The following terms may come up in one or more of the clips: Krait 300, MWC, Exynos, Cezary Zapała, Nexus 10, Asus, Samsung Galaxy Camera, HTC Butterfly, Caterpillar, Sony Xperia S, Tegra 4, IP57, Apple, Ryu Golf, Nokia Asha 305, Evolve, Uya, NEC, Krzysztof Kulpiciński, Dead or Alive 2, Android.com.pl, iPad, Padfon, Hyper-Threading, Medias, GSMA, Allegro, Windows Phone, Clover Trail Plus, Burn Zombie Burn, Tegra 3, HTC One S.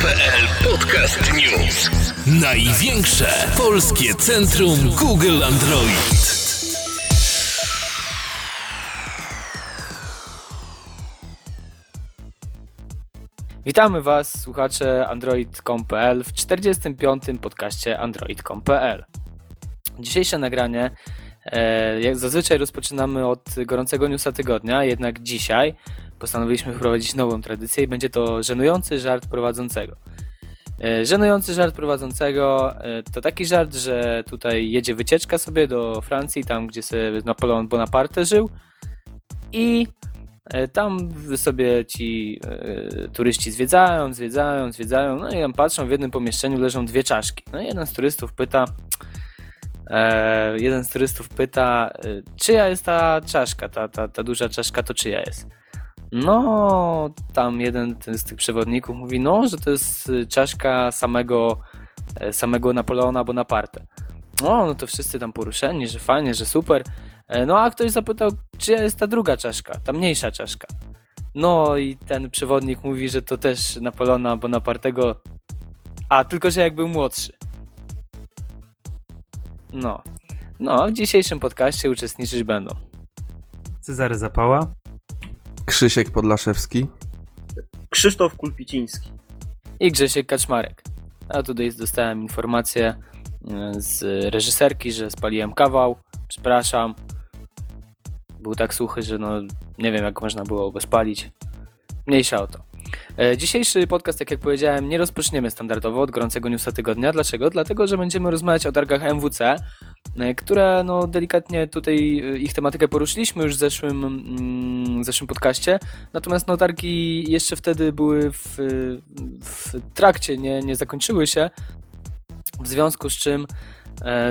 NVIDIA.com.pl Podcast News. Największe polskie centrum Google Android. Witamy Was, słuchacze Android.com.pl w 45. podcaście Android.com.pl. Dzisiejsze nagranie jak zazwyczaj rozpoczynamy od gorącego newsa tygodnia, jednak dzisiaj postanowiliśmy wprowadzić nową tradycję i będzie to żenujący żart prowadzącego. Żenujący żart prowadzącego to taki żart, że tutaj jedzie wycieczka sobie do Francji, tam gdzie sobie Napoleon Bonaparte żył i tam sobie ci turyści zwiedzają, no i tam patrzą, w jednym pomieszczeniu leżą dwie czaszki. No i jeden z turystów pyta, czyja jest ta czaszka, ta duża czaszka, to czyja jest? No, tam jeden z tych przewodników mówi, no, że to jest czaszka samego Napoleona Bonaparte. No to wszyscy tam poruszeni, że fajnie, że super. No a ktoś zapytał, czyja jest ta druga czaszka, ta mniejsza czaszka. No i ten przewodnik mówi, że to też Napoleona Bonapartego, a tylko, że jak był młodszy. No, w dzisiejszym podcaście uczestniczyć będą Cezary Zapała, Krzysiek Podlaszewski, Krzysztof Kulpiciński i Grzesiek Kaczmarek. A tutaj dostałem informację z reżyserki, że spaliłem kawał. Przepraszam. Był tak suchy, że nie wiem, jak można było go spalić. Mniejsza o to. Dzisiejszy podcast, jak powiedziałem, nie rozpoczniemy standardowo od gorącego newsa tygodnia. Dlaczego? Dlatego, że będziemy rozmawiać o targach MWC, które delikatnie tutaj ich tematykę poruszyliśmy już w zeszłym podcaście. Natomiast targi jeszcze wtedy były w trakcie, nie zakończyły się. W związku z czym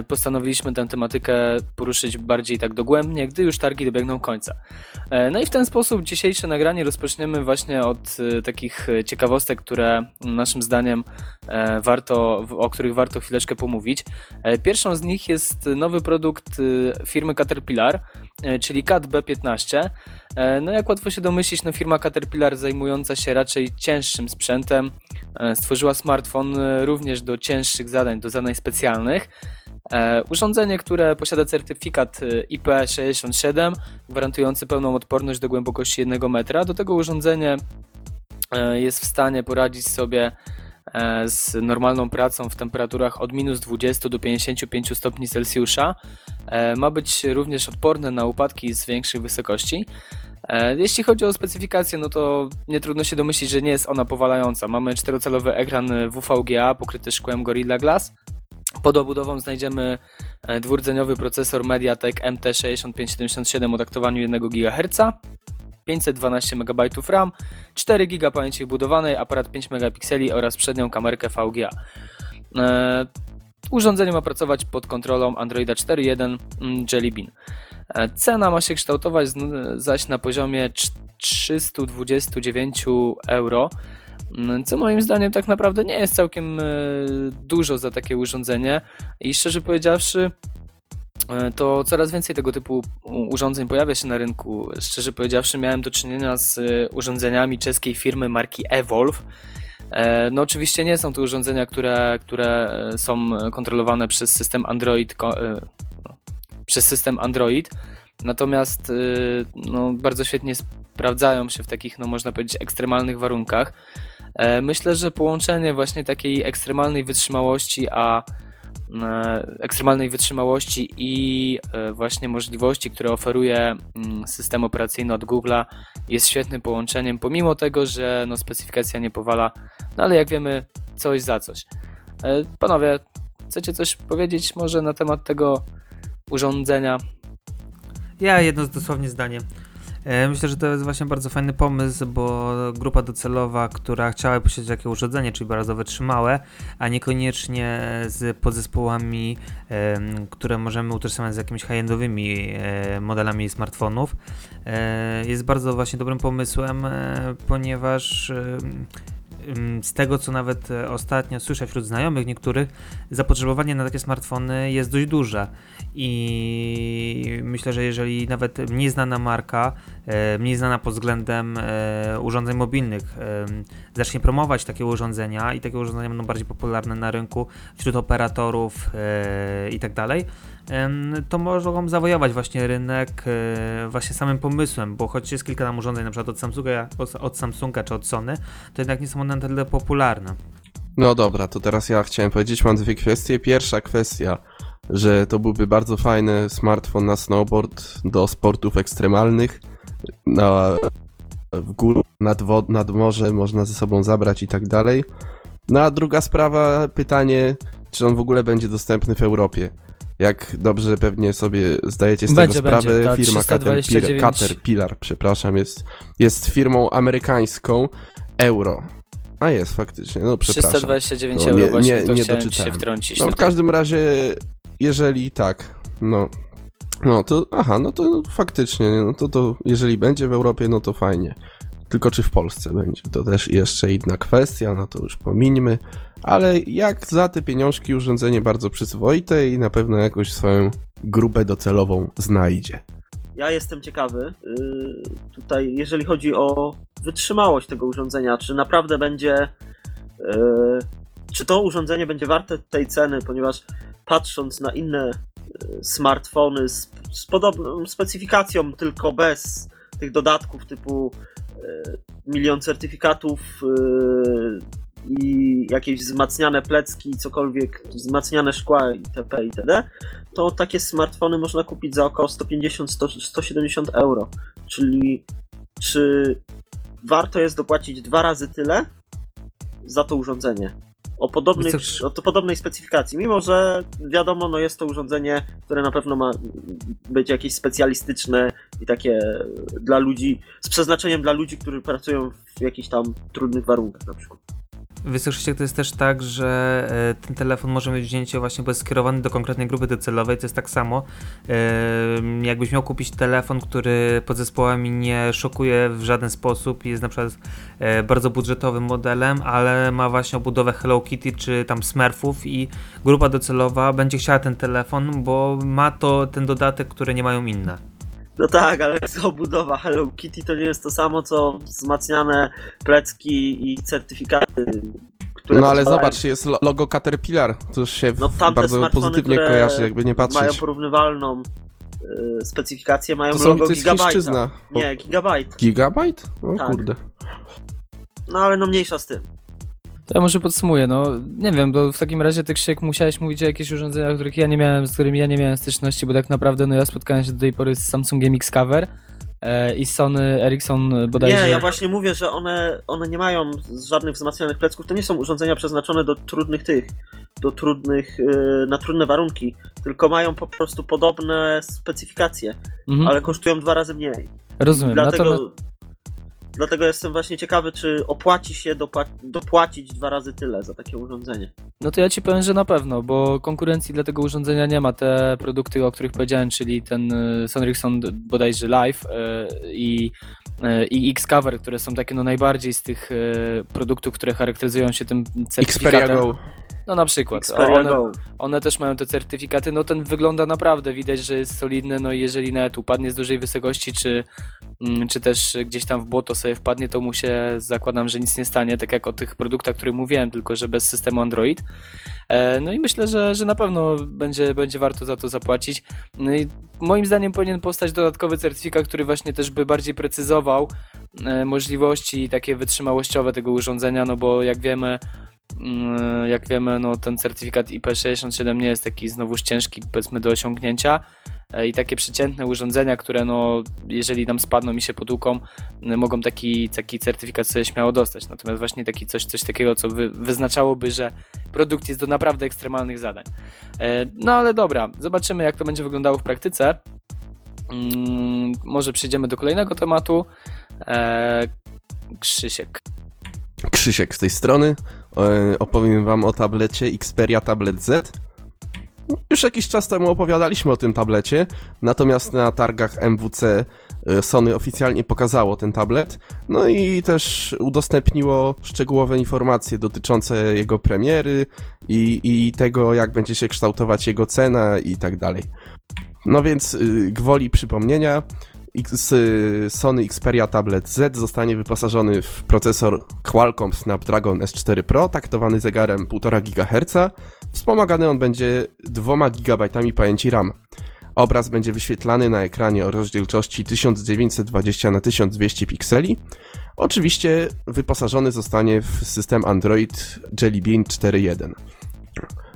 postanowiliśmy tę tematykę poruszyć bardziej tak dogłębnie, gdy już targi dobiegną końca. No i w ten sposób dzisiejsze nagranie rozpoczniemy właśnie od takich ciekawostek, które naszym zdaniem o których warto chwileczkę pomówić. Pierwszą z nich jest nowy produkt firmy Caterpillar, czyli CAT B15. Jak łatwo się domyślić, firma Caterpillar zajmująca się raczej cięższym sprzętem stworzyła smartfon również do cięższych zadań, do zadań specjalnych. Urządzenie, które posiada certyfikat IP67 gwarantujący pełną odporność do głębokości 1 metra. Do tego urządzenie jest w stanie poradzić sobie z normalną pracą w temperaturach od minus 20 do 55 stopni Celsjusza. Ma być również odporne na upadki z większych wysokości. Jeśli chodzi o specyfikację, to nie trudno się domyślić, że nie jest ona powalająca. Mamy 4-calowy ekran WVGA pokryty szkłem Gorilla Glass. Pod obudową znajdziemy dwurdzeniowy procesor Mediatek MT6577 o taktowaniu 1 GHz, 512 MB RAM, 4 GB pamięci wbudowanej, aparat 5 megapikseli oraz przednią kamerkę VGA. Urządzenie ma pracować pod kontrolą Androida 4.1 Jelly Bean. Cena ma się kształtować zaś na poziomie 329 euro, co moim zdaniem tak naprawdę nie jest całkiem dużo za takie urządzenie i szczerze powiedziawszy, to coraz więcej tego typu urządzeń pojawia się na rynku. Szczerze powiedziawszy, miałem do czynienia z urządzeniami czeskiej firmy marki Evolve. Oczywiście nie są to urządzenia, które są kontrolowane przez system Android, natomiast bardzo świetnie sprawdzają się w takich, można powiedzieć, ekstremalnych warunkach. Myślę, że połączenie właśnie takiej ekstremalnej wytrzymałości i właśnie możliwości, które oferuje system operacyjny od Google'a, jest świetnym połączeniem, pomimo tego, że specyfikacja nie powala, ale jak wiemy, coś za coś. Panowie, chcecie coś powiedzieć może na temat tego urządzenia? Ja jedno dosłownie zdanie. Myślę, że to jest właśnie bardzo fajny pomysł, bo grupa docelowa, która chciała posiadać takie urządzenie, czyli bardzo wytrzymałe, a niekoniecznie z podzespołami, które możemy utożsamiać z jakimiś high-endowymi modelami smartfonów, jest bardzo właśnie dobrym pomysłem, ponieważ z tego, co nawet ostatnio słyszę wśród znajomych niektórych, zapotrzebowanie na takie smartfony jest dość duże i myślę, że jeżeli nawet nieznana marka mniej znana pod względem urządzeń mobilnych, zacznie promować takie urządzenia i takie urządzenia będą bardziej popularne na rynku wśród operatorów i tak dalej, to mogą zawojować właśnie rynek właśnie samym pomysłem, bo choć jest kilka tam urządzeń na przykład od Samsunga czy od Sony, to jednak nie są one na tyle popularne. No dobra, to teraz ja chciałem powiedzieć, mam dwie kwestie. Pierwsza kwestia, że to byłby bardzo fajny smartfon na snowboard do sportów ekstremalnych, w górę, nad morze można ze sobą zabrać i tak dalej. No a druga sprawa, pytanie, czy on w ogóle będzie dostępny w Europie. Jak dobrze pewnie sobie zdajecie z tego sprawę, firma Caterpillar, jest firmą amerykańską, euro. A jest, faktycznie, no przepraszam. 329 euro, właśnie nie chciałem się wtrącić. No w każdym razie, jeżeli tak, to faktycznie, jeżeli będzie w Europie, no to fajnie. Tylko czy w Polsce będzie, to też jeszcze inna kwestia, no to już pomińmy. Ale jak za te pieniążki urządzenie bardzo przyzwoite i na pewno jakąś swoją grupę docelową znajdzie. Ja jestem ciekawy, tutaj jeżeli chodzi o wytrzymałość tego urządzenia, czy naprawdę będzie, czy to urządzenie będzie warte tej ceny, ponieważ patrząc na inne smartfony z podobną specyfikacją, tylko bez tych dodatków typu milion certyfikatów i jakieś wzmacniane plecki, cokolwiek, wzmacniane szkła itp. itd., to takie smartfony można kupić za około 150-170 euro. Czyli czy warto jest dopłacić 2 razy tyle za to urządzenie o podobnej specyfikacji, mimo że wiadomo, no jest to urządzenie, które na pewno ma być jakieś specjalistyczne i takie dla ludzi, z przeznaczeniem dla ludzi, którzy pracują w jakichś tam trudnych warunkach na przykład. Wysłuchajcie, to jest też tak, że ten telefon może mieć wzięcie właśnie, bo jest skierowany do konkretnej grupy docelowej, to jest tak samo, jakbyś miał kupić telefon, który podzespołami nie szokuje w żaden sposób, jest na przykład bardzo budżetowym modelem, ale ma właśnie obudowę Hello Kitty czy tam Smurfów i grupa docelowa będzie chciała ten telefon, bo ma to ten dodatek, który nie mają inne. No tak, ale obudowa Hello Kitty to nie jest to samo, co wzmacniane plecki i certyfikaty, które... No ale zobacz, jest logo Caterpillar, to już się bardzo pozytywnie kojarzy, jakby nie patrzeć. Mają porównywalną specyfikację, mają to logo Gigabajta. Nie, Gigabajt. Gigabajt? O tak. Kurde. No ale no mniejsza z tym. To ja może podsumuję, nie wiem, bo w takim razie ty, Krzysiek, musiałeś mówić o jakichś urządzeniach, z którymi ja nie miałem styczności, bo tak naprawdę ja spotkałem się do tej pory z Samsungiem Xcover i Sony Ericsson bodajże. Nie, ja właśnie mówię, że one nie mają żadnych wzmacnianych plecków, to nie są urządzenia przeznaczone na trudne warunki, tylko mają po prostu podobne specyfikacje, ale kosztują 2 razy mniej. Rozumiem. Dlatego jestem właśnie ciekawy, czy opłaci się dopłacić 2 razy tyle za takie urządzenie. No to ja ci powiem, że na pewno, bo konkurencji dla tego urządzenia nie ma. Te produkty, o których powiedziałem, czyli ten Sony Ericsson bodajże Live i Xcover, które są takie najbardziej z tych produktów, które charakteryzują się tym certyfikatem. Xperia Go. No na przykład, one też mają te certyfikaty, ten wygląda naprawdę, widać, że jest solidny, i jeżeli nawet upadnie z dużej wysokości, czy też gdzieś tam w błoto sobie wpadnie, to mu się, zakładam, że nic nie stanie, tak jak o tych produktach, o których mówiłem, tylko że bez systemu Android. No i myślę, że na pewno będzie warto za to zapłacić. No i moim zdaniem powinien powstać dodatkowy certyfikat, który właśnie też by bardziej precyzował możliwości takie wytrzymałościowe tego urządzenia, bo jak wiemy, ten certyfikat IP67 nie jest taki znowuż ciężki, powiedzmy, do osiągnięcia i takie przeciętne urządzenia, które jeżeli nam spadną i się potłuką, mogą taki certyfikat sobie śmiało dostać, natomiast właśnie coś takiego, co wyznaczałoby, że produkt jest do naprawdę ekstremalnych zadań. No ale dobra, zobaczymy, jak to będzie wyglądało w praktyce. Może przejdziemy do kolejnego tematu. Krzysiek z tej strony. Opowiem wam o tablecie Xperia Tablet Z. Już jakiś czas temu opowiadaliśmy o tym tablecie, natomiast na targach MWC Sony oficjalnie pokazało ten tablet, i też udostępniło szczegółowe informacje dotyczące jego premiery i tego, jak będzie się kształtować jego cena i tak dalej. No więc gwoli przypomnienia, Sony Xperia Tablet Z zostanie wyposażony w procesor Qualcomm Snapdragon S4 Pro, taktowany zegarem 1,5 GHz. Wspomagany on będzie 2 GB pamięci RAM. Obraz będzie wyświetlany na ekranie o rozdzielczości 1920x1200 pikseli. Oczywiście wyposażony zostanie w system Android Jelly Bean 4.1.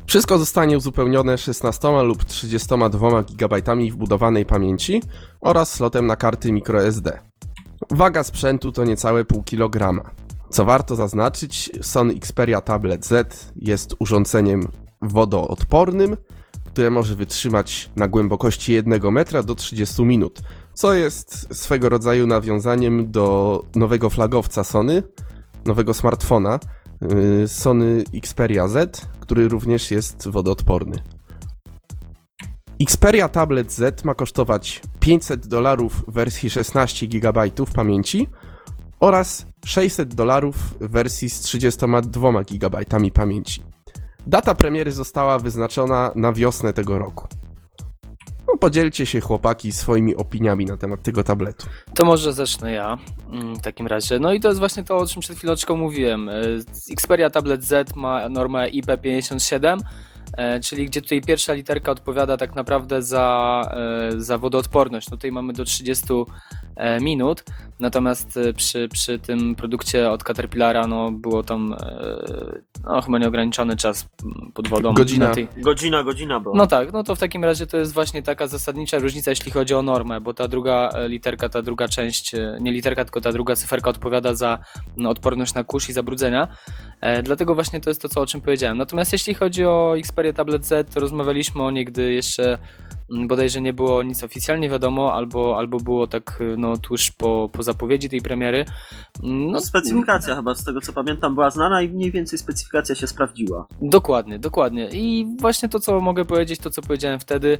Wszystko zostanie uzupełnione 16 lub 32 GB wbudowanej pamięci oraz slotem na karty microSD. Waga sprzętu to niecałe pół kilograma. Co warto zaznaczyć, Sony Xperia Tablet Z jest urządzeniem wodoodpornym, które może wytrzymać na głębokości 1 metra do 30 minut, co jest swego rodzaju nawiązaniem do nowego flagowca Sony, nowego smartfona Sony Xperia Z, który również jest wodoodporny. Xperia Tablet Z ma kosztować $500 w wersji 16 GB pamięci oraz $600 w wersji z 32 GB pamięci. Data premiery została wyznaczona na wiosnę tego roku. No, podzielcie się chłopaki swoimi opiniami na temat tego tabletu. To może zacznę ja w takim razie. No i to jest właśnie to, o czym przed chwileczką mówiłem. Xperia Tablet Z ma normę IP57, czyli gdzie tutaj pierwsza literka odpowiada tak naprawdę za wodoodporność. No tutaj mamy do 30 minut, natomiast przy tym produkcie od Caterpillara no było tam chyba nieograniczony czas pod wodą. Godzina była. No tak, no to w takim razie to jest właśnie taka zasadnicza różnica, jeśli chodzi o normę, bo ta druga literka, ta druga część, nie literka, tylko ta druga cyferka odpowiada za odporność na kurz i zabrudzenia. Dlatego właśnie to jest to, o czym powiedziałem. Natomiast jeśli chodzi o Xperia Tablet Z, to rozmawialiśmy o niej, gdy jeszcze bodajże nie było nic oficjalnie wiadomo, albo było tak tuż po zapowiedzi tej premiery. No, specyfikacja chyba, z tego co pamiętam, była znana i mniej więcej specyfikacja się sprawdziła. Dokładnie. I właśnie to, co mogę powiedzieć, to co powiedziałem wtedy,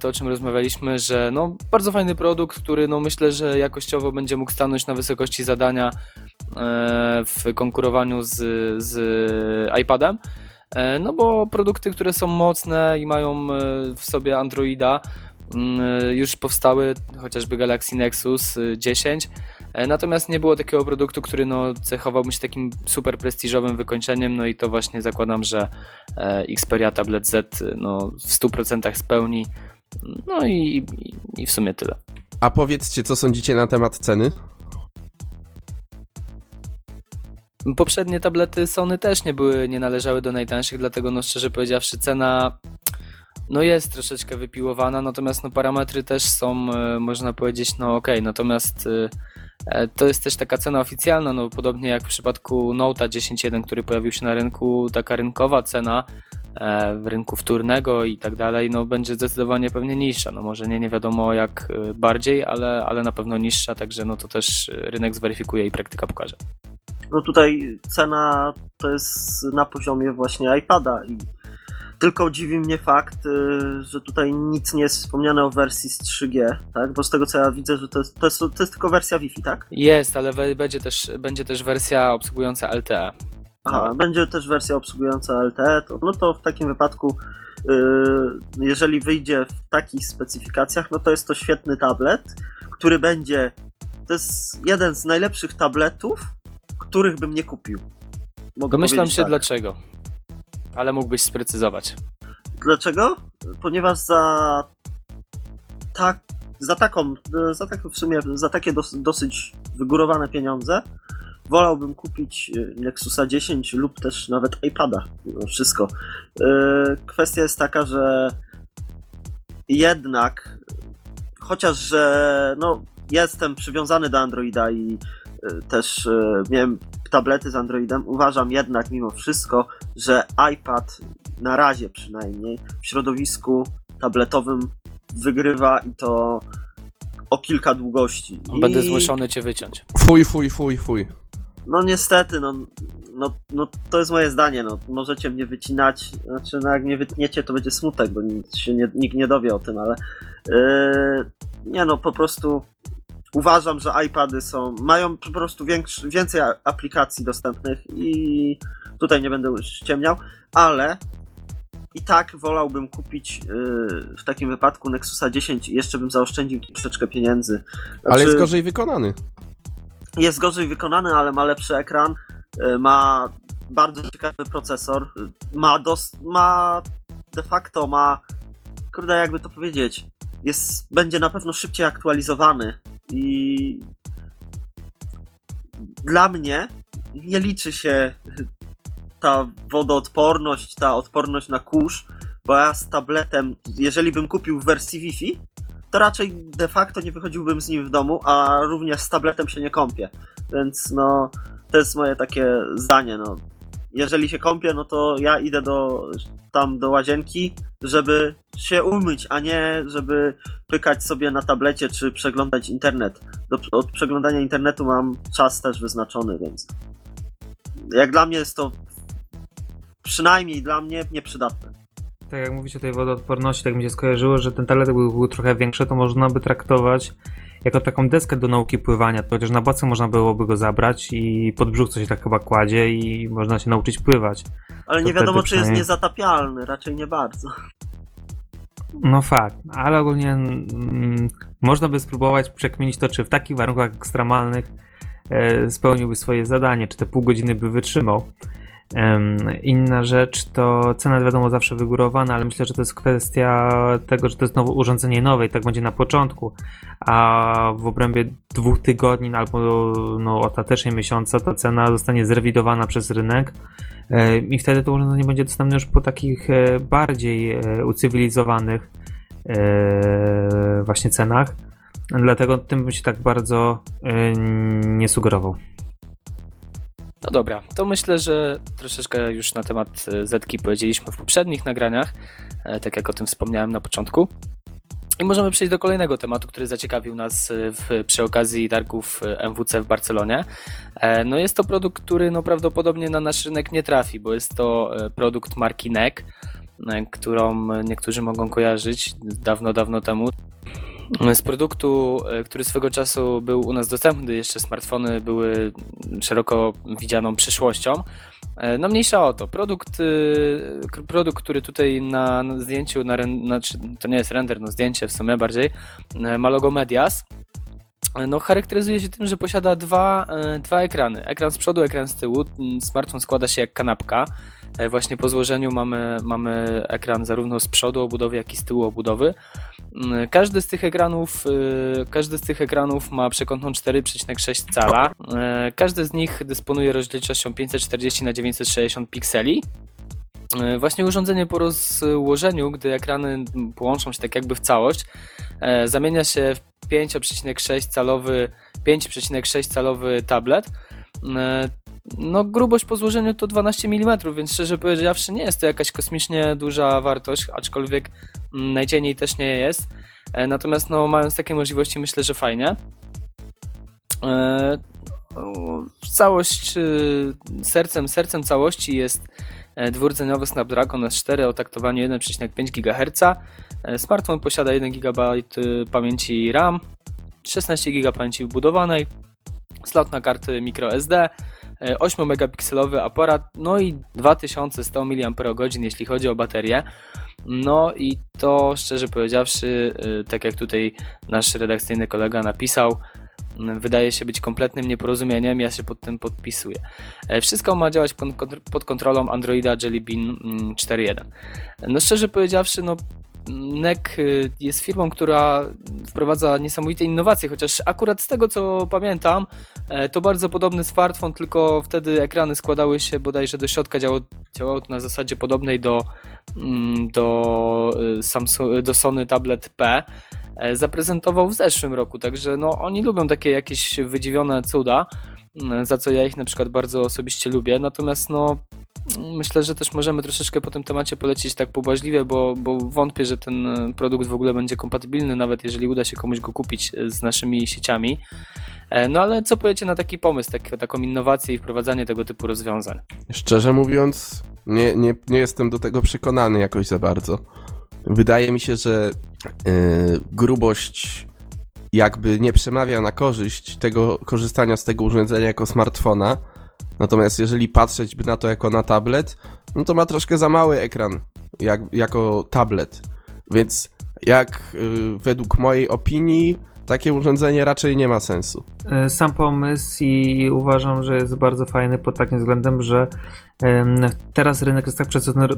to o czym rozmawialiśmy, że bardzo fajny produkt, który myślę, że jakościowo będzie mógł stanąć na wysokości zadania w konkurowaniu z iPadem. No bo produkty, które są mocne i mają w sobie Androida, już powstały, chociażby Galaxy Nexus 10, natomiast nie było takiego produktu, który cechowałby się takim super prestiżowym wykończeniem, i to właśnie zakładam, że Xperia Tablet Z w 100% spełni, i w sumie tyle. A powiedzcie, co sądzicie na temat ceny? Poprzednie tablety Sony też nie należały do najtańszych, dlatego szczerze powiedziawszy cena jest troszeczkę wypiłowana, natomiast parametry też są, można powiedzieć, okej. Natomiast to jest też taka cena oficjalna, podobnie jak w przypadku Note'a 10.1, który pojawił się na rynku, taka rynkowa cena rynku wtórnego i tak dalej, będzie zdecydowanie pewnie niższa, może nie wiadomo jak bardziej, ale na pewno niższa, także to też rynek zweryfikuje i praktyka pokaże. Tutaj cena to jest na poziomie właśnie iPada i tylko dziwi mnie fakt, że tutaj nic nie jest wspomniane o wersji z 3G, tak? Bo z tego co ja widzę, że to jest tylko wersja Wi-Fi, tak? Jest, ale będzie też wersja obsługująca LTE. Aha, będzie też wersja obsługująca LTE, to w takim wypadku, jeżeli wyjdzie w takich specyfikacjach, to jest to świetny tablet, który będzie, to jest jeden z najlepszych tabletów, których bym nie kupił. Domyślam się dlaczego, ale mógłbyś sprecyzować. Dlaczego? Ponieważ za takie dosyć wygórowane pieniądze wolałbym kupić Nexusa 10 lub też nawet iPada. Wszystko. Kwestia jest taka, że jednak chociaż, że jestem przywiązany do Androida i też miałem tablety z Androidem, uważam jednak mimo wszystko, że iPad na razie przynajmniej w środowisku tabletowym wygrywa i to o kilka długości. Będę zmuszony cię wyciąć. Fuj. Niestety, to jest moje zdanie, możecie mnie wycinać, jak mnie wytniecie, to będzie smutek, bo nikt nie dowie o tym, ale po prostu uważam, że iPady mają po prostu więcej aplikacji dostępnych i tutaj nie będę już ciemniał, ale i tak wolałbym kupić w takim wypadku Nexusa 10 i jeszcze bym zaoszczędził troszeczkę pieniędzy. Znaczy, ale jest gorzej wykonany. Jest gorzej wykonany, ale ma lepszy ekran, ma bardzo ciekawy procesor, będzie na pewno szybciej aktualizowany i dla mnie nie liczy się ta wodoodporność, ta odporność na kurz, bo ja z tabletem, jeżeli bym kupił w wersji Wi-Fi, to raczej de facto nie wychodziłbym z nim w domu, a również z tabletem się nie kąpię. Więc no, to jest moje takie zdanie. No. Jeżeli się kąpię, no to ja idę do łazienki, żeby się umyć, a nie żeby pykać sobie na tablecie czy przeglądać internet. Od przeglądania internetu mam czas też wyznaczony, więc jak dla mnie jest to przynajmniej dla mnie nieprzydatne. Tak jak mówicie o tej wodoodporności, tak mi się skojarzyło, że ten tablet był trochę większy, to można by traktować jako taką deskę do nauki pływania, chociaż na boce można byłoby go zabrać i pod brzuch coś tak chyba kładzie i można się nauczyć pływać. Ale to nie wiadomo, czy jest niezatapialny, raczej nie bardzo. No fakt, ale ogólnie można by spróbować przekminić to, czy w takich warunkach ekstremalnych spełniłby swoje zadanie, czy te pół godziny by wytrzymał. Inna rzecz to cena, wiadomo, zawsze wygórowana, ale myślę, że to jest kwestia tego, że to jest urządzenie nowe i tak będzie na początku, a w obrębie 2 tygodni albo ostatecznie miesiąca ta cena zostanie zrewidowana przez rynek i wtedy to urządzenie będzie dostępne już po takich bardziej ucywilizowanych właśnie cenach, dlatego tym bym się tak bardzo nie sugerował. No dobra, to myślę, że troszeczkę już na temat Zetki powiedzieliśmy w poprzednich nagraniach, tak jak o tym wspomniałem na początku. I możemy przejść do kolejnego tematu, który zaciekawił nas przy okazji targów MWC w Barcelonie. No jest to produkt, który prawdopodobnie na nasz rynek nie trafi, bo jest to produkt marki NEC, którą niektórzy mogą kojarzyć dawno temu. Z produktu, który swego czasu był u nas dostępny, gdy jeszcze smartfony były szeroko widzianą przyszłością. No mniejsza o to. Produkt, który tutaj na zdjęciu, to nie jest render, zdjęcie w sumie bardziej, ma logo Medias. No, charakteryzuje się tym, że posiada dwa ekrany. Ekran z przodu, ekran z tyłu. Smartfon składa się jak kanapka. Właśnie po złożeniu mamy ekran zarówno z przodu obudowy, jak i z tyłu obudowy. Każdy z tych ekranów ma przekątną 4,6 cala. Każdy z nich dysponuje rozdzielczością 540x960 pikseli. Właśnie urządzenie po rozłożeniu, gdy ekrany połączą się tak jakby w całość, zamienia się w 5,6 calowy tablet. No, grubość po złożeniu to 12 mm, więc szczerze powiedziawszy nie jest to jakaś kosmicznie duża wartość, aczkolwiek najcieniej też nie jest. Natomiast mając takie możliwości, myślę, że fajnie. Całość sercem całości jest dwurdzeniowy Snapdragon S4 o taktowaniu 1,5 GHz. Smartfon posiada 1 GB pamięci RAM, 16 GB pamięci wbudowanej, slot na karty microSD, 8-megapikselowy aparat, no i 2100 mAh, jeśli chodzi o baterię. No i to, szczerze powiedziawszy, tak jak tutaj nasz redakcyjny kolega napisał, wydaje się być kompletnym nieporozumieniem, ja się pod tym podpisuję. Wszystko ma działać pod kontrolą Androida Jelly Bean 4.1. No szczerze powiedziawszy, NEC jest firmą, która wprowadza niesamowite innowacje, chociaż akurat z tego co pamiętam, to bardzo podobny smartfon, tylko wtedy ekrany składały się bodajże do środka, działało to na zasadzie podobnej do Sony Tablet P. Zaprezentował w zeszłym roku, także oni lubią takie jakieś wydziwione cuda, za co ja ich na przykład bardzo osobiście lubię, natomiast myślę, że też możemy troszeczkę po tym temacie polecić tak pobłażliwie, bo wątpię, że ten produkt w ogóle będzie kompatybilny, nawet jeżeli uda się komuś go kupić z naszymi sieciami. No ale co powiecie na taki pomysł, taką innowację i wprowadzanie tego typu rozwiązań? Szczerze mówiąc, nie jestem do tego przekonany jakoś za bardzo. Wydaje mi się, że grubość jakby nie przemawia na korzyść tego korzystania z tego urządzenia jako smartfona. Natomiast jeżeli patrzeć by na to jako na tablet, to ma troszkę za mały ekran. jako tablet. Więc według mojej opinii takie urządzenie raczej nie ma sensu. Sam pomysł i uważam, że jest bardzo fajny pod takim względem, że teraz rynek jest tak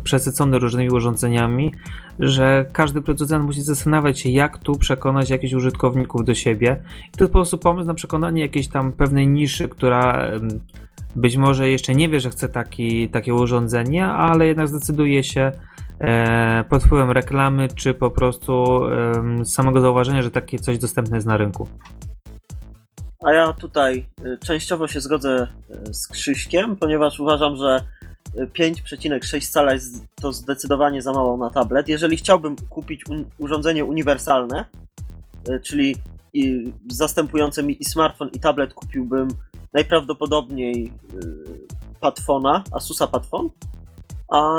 przesycony różnymi urządzeniami, że każdy producent musi zastanawiać się, jak tu przekonać jakichś użytkowników do siebie. I to jest po prostu pomysł na przekonanie jakiejś tam pewnej niszy, która być może jeszcze nie wie, że chce takie urządzenie, ale jednak zdecyduje się pod wpływem reklamy, czy po prostu samego zauważenia, że takie coś dostępne jest na rynku. A ja tutaj częściowo się zgodzę z Krzyśkiem, ponieważ uważam, że 5,6 cala jest to zdecydowanie za mało na tablet. Jeżeli chciałbym kupić urządzenie uniwersalne, czyli zastępujące mi i smartfon, i tablet, kupiłbym najprawdopodobniej Padfona, Asusa Padfon. A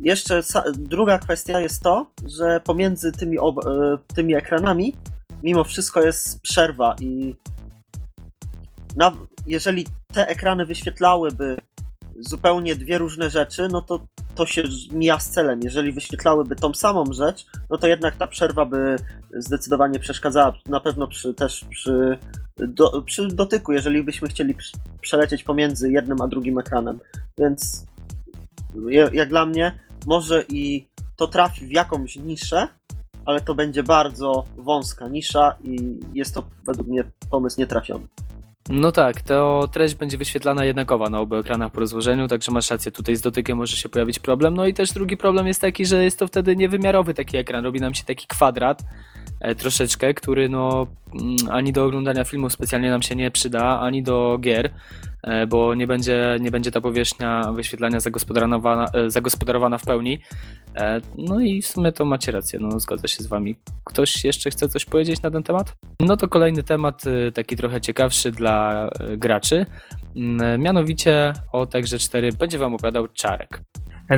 jeszcze druga kwestia jest to, że pomiędzy tymi ekranami mimo wszystko jest przerwa i jeżeli te ekrany wyświetlałyby zupełnie dwie różne rzeczy, no to się mija z celem. Jeżeli wyświetlałyby tą samą rzecz, no to jednak ta przerwa by zdecydowanie przeszkadzała, na pewno przy dotyku, jeżeli byśmy chcieli przelecieć pomiędzy jednym a drugim ekranem. Więc jak dla mnie, może i to trafi w jakąś niszę, ale to będzie bardzo wąska nisza i jest to według mnie pomysł nietrafiony. No tak, to treść będzie wyświetlana jednakowa na obu ekranach po rozłożeniu, także masz rację, tutaj z dotykiem może się pojawić problem. No i też drugi problem jest taki, że jest to wtedy niewymiarowy taki ekran, robi nam się taki kwadrat troszeczkę, który ani do oglądania filmów specjalnie nam się nie przyda, ani do gier, bo nie będzie ta powierzchnia wyświetlania zagospodarowana w pełni. No i w sumie to macie rację, no zgodzę się z wami. Ktoś jeszcze chce coś powiedzieć na ten temat? No to kolejny temat, taki trochę ciekawszy dla graczy, mianowicie o Tegrze 4 będzie wam opowiadał Czarek.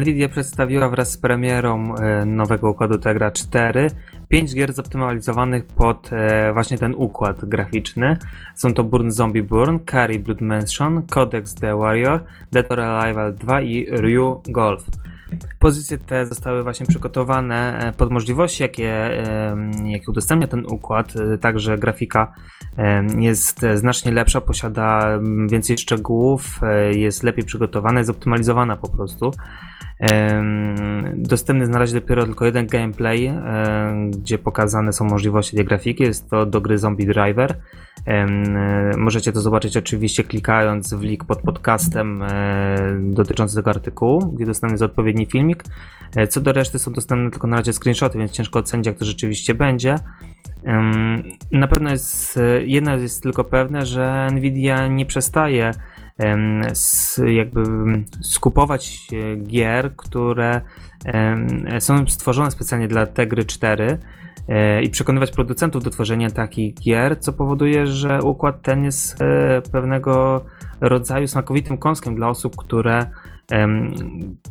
NVIDIA przedstawiła wraz z premierą nowego układu Tegra 4 5 gier zoptymalizowanych pod właśnie ten układ graficzny. Są to Burn Zombie Burn, Carrie Blood Mansion, Codex The Warrior, Dead or Alive 2 i Ryu Golf. Pozycje te zostały właśnie przygotowane pod możliwości, jakie udostępnia ten układ, także grafika jest znacznie lepsza, posiada więcej szczegółów, jest lepiej przygotowana, jest optymalizowana po prostu. Dostępny jest na razie dopiero tylko jeden gameplay, gdzie pokazane są możliwości tej grafiki, jest to do gry Zombie Driver. Możecie to zobaczyć oczywiście klikając w link pod podcastem dotyczący tego artykułu, gdzie dostępny jest odpowiedni filmik. Co do reszty są dostępne tylko na razie screenshoty, więc ciężko ocenić, jak to rzeczywiście będzie. Na pewno jedno jest tylko pewne, że Nvidia nie przestaje skupować gier, które są stworzone specjalnie dla Tegry 4 i przekonywać producentów do tworzenia takich gier, co powoduje, że układ ten jest pewnego rodzaju smakowitym kąskiem dla osób, które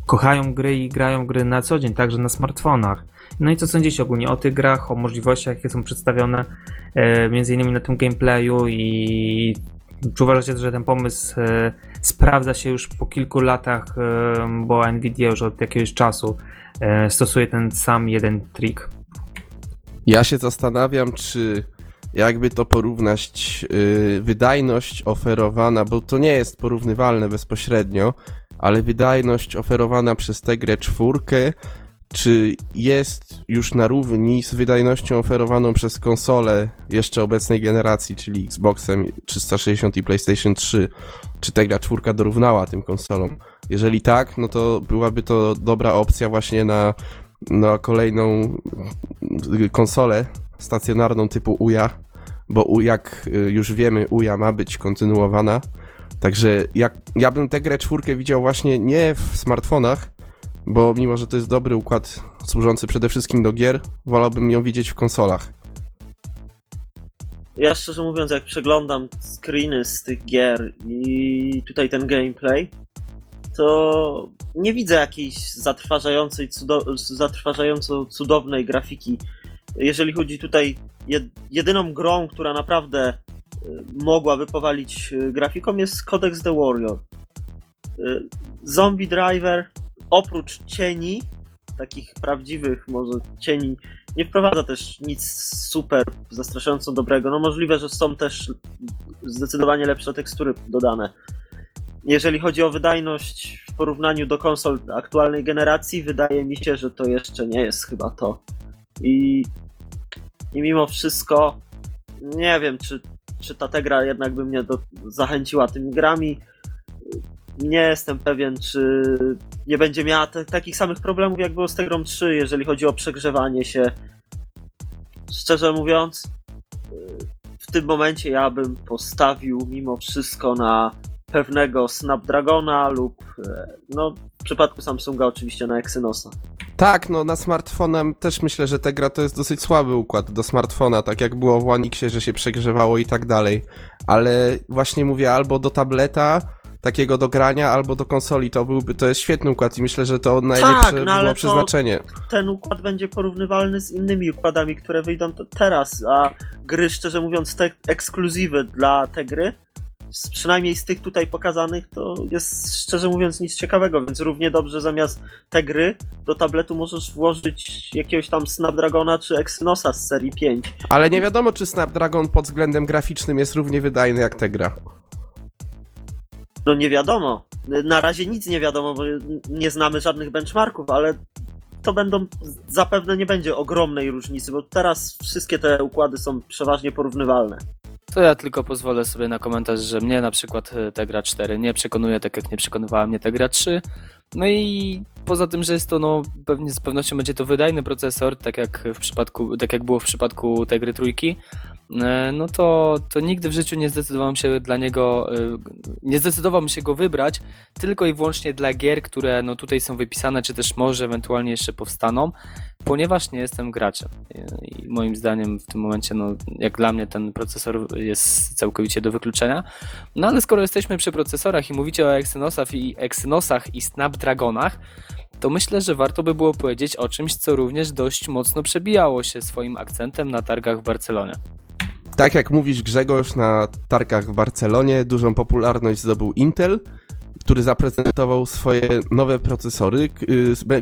kochają gry i grają gry na co dzień, także na smartfonach. No i co sądzicie ogólnie o tych grach, o możliwościach, jakie są przedstawione między innymi na tym gameplayu, i czy uważacie, że ten pomysł sprawdza się już po kilku latach, bo Nvidia już od jakiegoś czasu stosuje ten sam jeden trik? Ja się zastanawiam, czy jakby to porównać wydajność oferowana, bo to nie jest porównywalne bezpośrednio, ale wydajność oferowana przez Tegrę 4, czy jest już na równi z wydajnością oferowaną przez konsole jeszcze obecnej generacji, czyli Xboxem 360 i PlayStation 3, czy Tegra 4 dorównała tym konsolom? Jeżeli tak, no to byłaby to dobra opcja właśnie na kolejną konsolę stacjonarną typu Uya, bo jak już wiemy, Uya ma być kontynuowana. Także ja bym Tegrę 4 widział właśnie nie w smartfonach, bo mimo że to jest dobry układ służący przede wszystkim do gier, wolałbym ją widzieć w konsolach. Ja szczerze mówiąc, jak przeglądam screeny z tych gier i tutaj ten gameplay, to nie widzę jakiejś zatrważająco cudownej grafiki. Jeżeli chodzi tutaj, jedyną grą, która naprawdę mogłaby powalić grafiką, jest Codex The Warrior. Zombie Driver, oprócz cieni, takich prawdziwych może cieni. Nie wprowadza też nic super zastraszająco dobrego. No możliwe, że są też zdecydowanie lepsze tekstury dodane. Jeżeli chodzi o wydajność w porównaniu do konsol aktualnej generacji, wydaje mi się, że to jeszcze nie jest chyba to. I mimo wszystko nie wiem, czy ta Tegra jednak by mnie zachęciła tymi grami. Nie jestem pewien, czy nie będzie miała takich samych problemów, jak było z Tegrą 3, jeżeli chodzi o przegrzewanie się. Szczerze mówiąc, w tym momencie ja bym postawił mimo wszystko na pewnego Snapdragona lub, no w przypadku Samsunga oczywiście na Exynosa. Tak, no na smartfonem też myślę, że Tegra to jest dosyć słaby układ do smartfona, tak jak było w One X-ie, że się przegrzewało i tak dalej. Ale właśnie mówię, albo do tableta, takiego do grania, albo do konsoli, to jest świetny układ i myślę, że to najlepsze tak, było przeznaczenie. Ten układ będzie porównywalny z innymi układami, które wyjdą teraz, a gry, szczerze mówiąc, te ekskluzywy dla Tegry, przynajmniej z tych tutaj pokazanych, to jest szczerze mówiąc nic ciekawego, więc równie dobrze zamiast Tegry do tabletu możesz włożyć jakiegoś tam Snapdragona czy Exynosa z serii 5. Ale nie wiadomo, czy Snapdragon pod względem graficznym jest równie wydajny jak Tegra. No nie wiadomo. Na razie nic nie wiadomo, bo nie znamy żadnych benchmarków, ale to zapewne nie będzie ogromnej różnicy, bo teraz wszystkie te układy są przeważnie porównywalne. To ja tylko pozwolę sobie na komentarz, że mnie na przykład Tegra 4 nie przekonuje, tak jak nie przekonywała mnie Tegra 3. No i poza tym, że jest to pewnie z pewnością będzie to wydajny procesor, tak jak było w przypadku Tegry trójki, no to nigdy w życiu nie zdecydowałem się go wybrać, tylko i wyłącznie dla gier, które no tutaj są wypisane, czy też może ewentualnie jeszcze powstaną, ponieważ nie jestem graczem. I moim zdaniem w tym momencie, no jak dla mnie ten procesor jest całkowicie do wykluczenia. No ale skoro jesteśmy przy procesorach i mówicie o Exynosach i Snapdragonach, to myślę, że warto by było powiedzieć o czymś, co również dość mocno przebijało się swoim akcentem na targach w Barcelonie. Tak jak mówisz, Grzegorz, na targach w Barcelonie dużą popularność zdobył Intel, który zaprezentował swoje nowe procesory,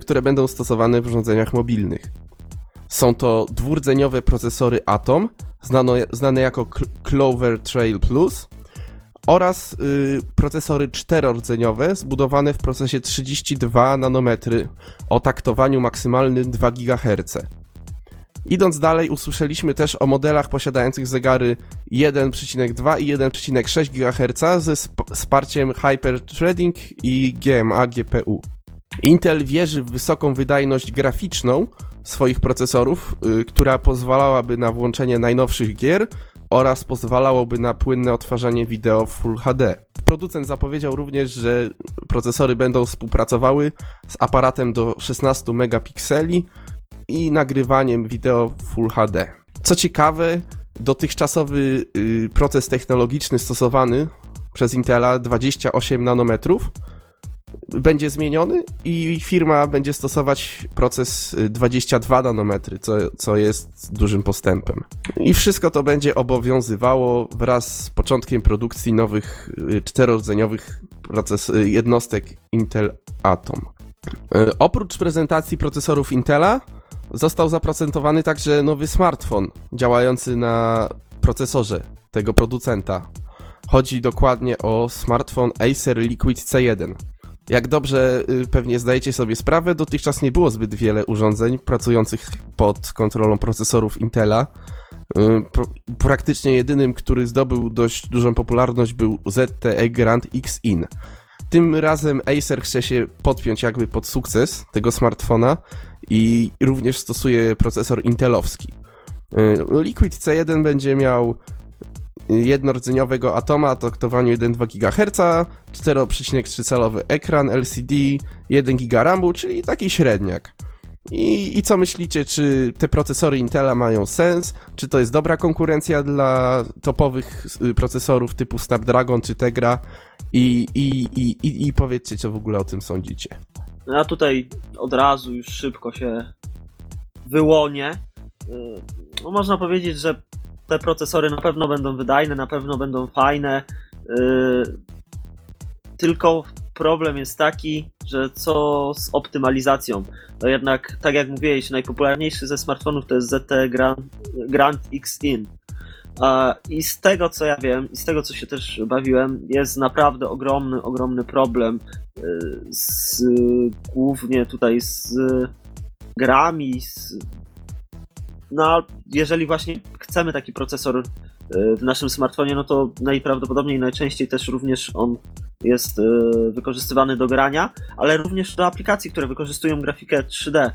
które będą stosowane w urządzeniach mobilnych. Są to dwurdzeniowe procesory Atom, znane jako Clover Trail Plus, oraz procesory czterordzeniowe zbudowane w procesie 32 nanometry o taktowaniu maksymalnym 2 GHz. Idąc dalej, usłyszeliśmy też o modelach posiadających zegary 1,2 i 1,6 GHz ze wsparciem Hyper-Threading i GMA GPU. Intel wierzy w wysoką wydajność graficzną swoich procesorów, która pozwalałaby na włączenie najnowszych gier oraz pozwalałoby na płynne odtwarzanie wideo w Full HD. Producent zapowiedział również, że procesory będą współpracowały z aparatem do 16 megapikseli i nagrywaniem wideo w Full HD. Co ciekawe, dotychczasowy proces technologiczny stosowany przez Intela 28 nanometrów będzie zmieniony i firma będzie stosować proces 22 nanometry, co jest dużym postępem. I wszystko to będzie obowiązywało wraz z początkiem produkcji nowych czterordzeniowych jednostek Intel Atom. Oprócz prezentacji procesorów Intela został zaprezentowany także nowy smartfon działający na procesorze tego producenta. Chodzi dokładnie o smartfon Acer Liquid C1. Jak dobrze pewnie zdajecie sobie sprawę, dotychczas nie było zbyt wiele urządzeń pracujących pod kontrolą procesorów Intela. Praktycznie jedynym, który zdobył dość dużą popularność, był ZTE Grand X IN. Tym razem Acer chce się podpiąć jakby pod sukces tego smartfona i również stosuje procesor intelowski. Liquid C1 będzie miał jednordzeniowego Atoma o taktowaniu 1,2 GHz, 4,3 calowy ekran LCD, 1 GB RAM-u, czyli taki średniak. I co myślicie, czy te procesory Intela mają sens? Czy to jest dobra konkurencja dla topowych procesorów typu Snapdragon czy Tegra? I powiedzcie, co w ogóle o tym sądzicie. Ja tutaj od razu już szybko się wyłonię. No można powiedzieć, że te procesory na pewno będą wydajne, na pewno będą fajne. Tylko problem jest taki, że co z optymalizacją? No jednak, tak jak mówiłeś, najpopularniejszy ze smartfonów to jest ZTE Grand X IN. I z tego co ja wiem, i z tego co się też bawiłem, jest naprawdę ogromny problem głównie tutaj z grami. No, jeżeli właśnie chcemy taki procesor w naszym smartfonie, no to najprawdopodobniej najczęściej też również on jest wykorzystywany do grania, ale również do aplikacji, które wykorzystują grafikę 3D,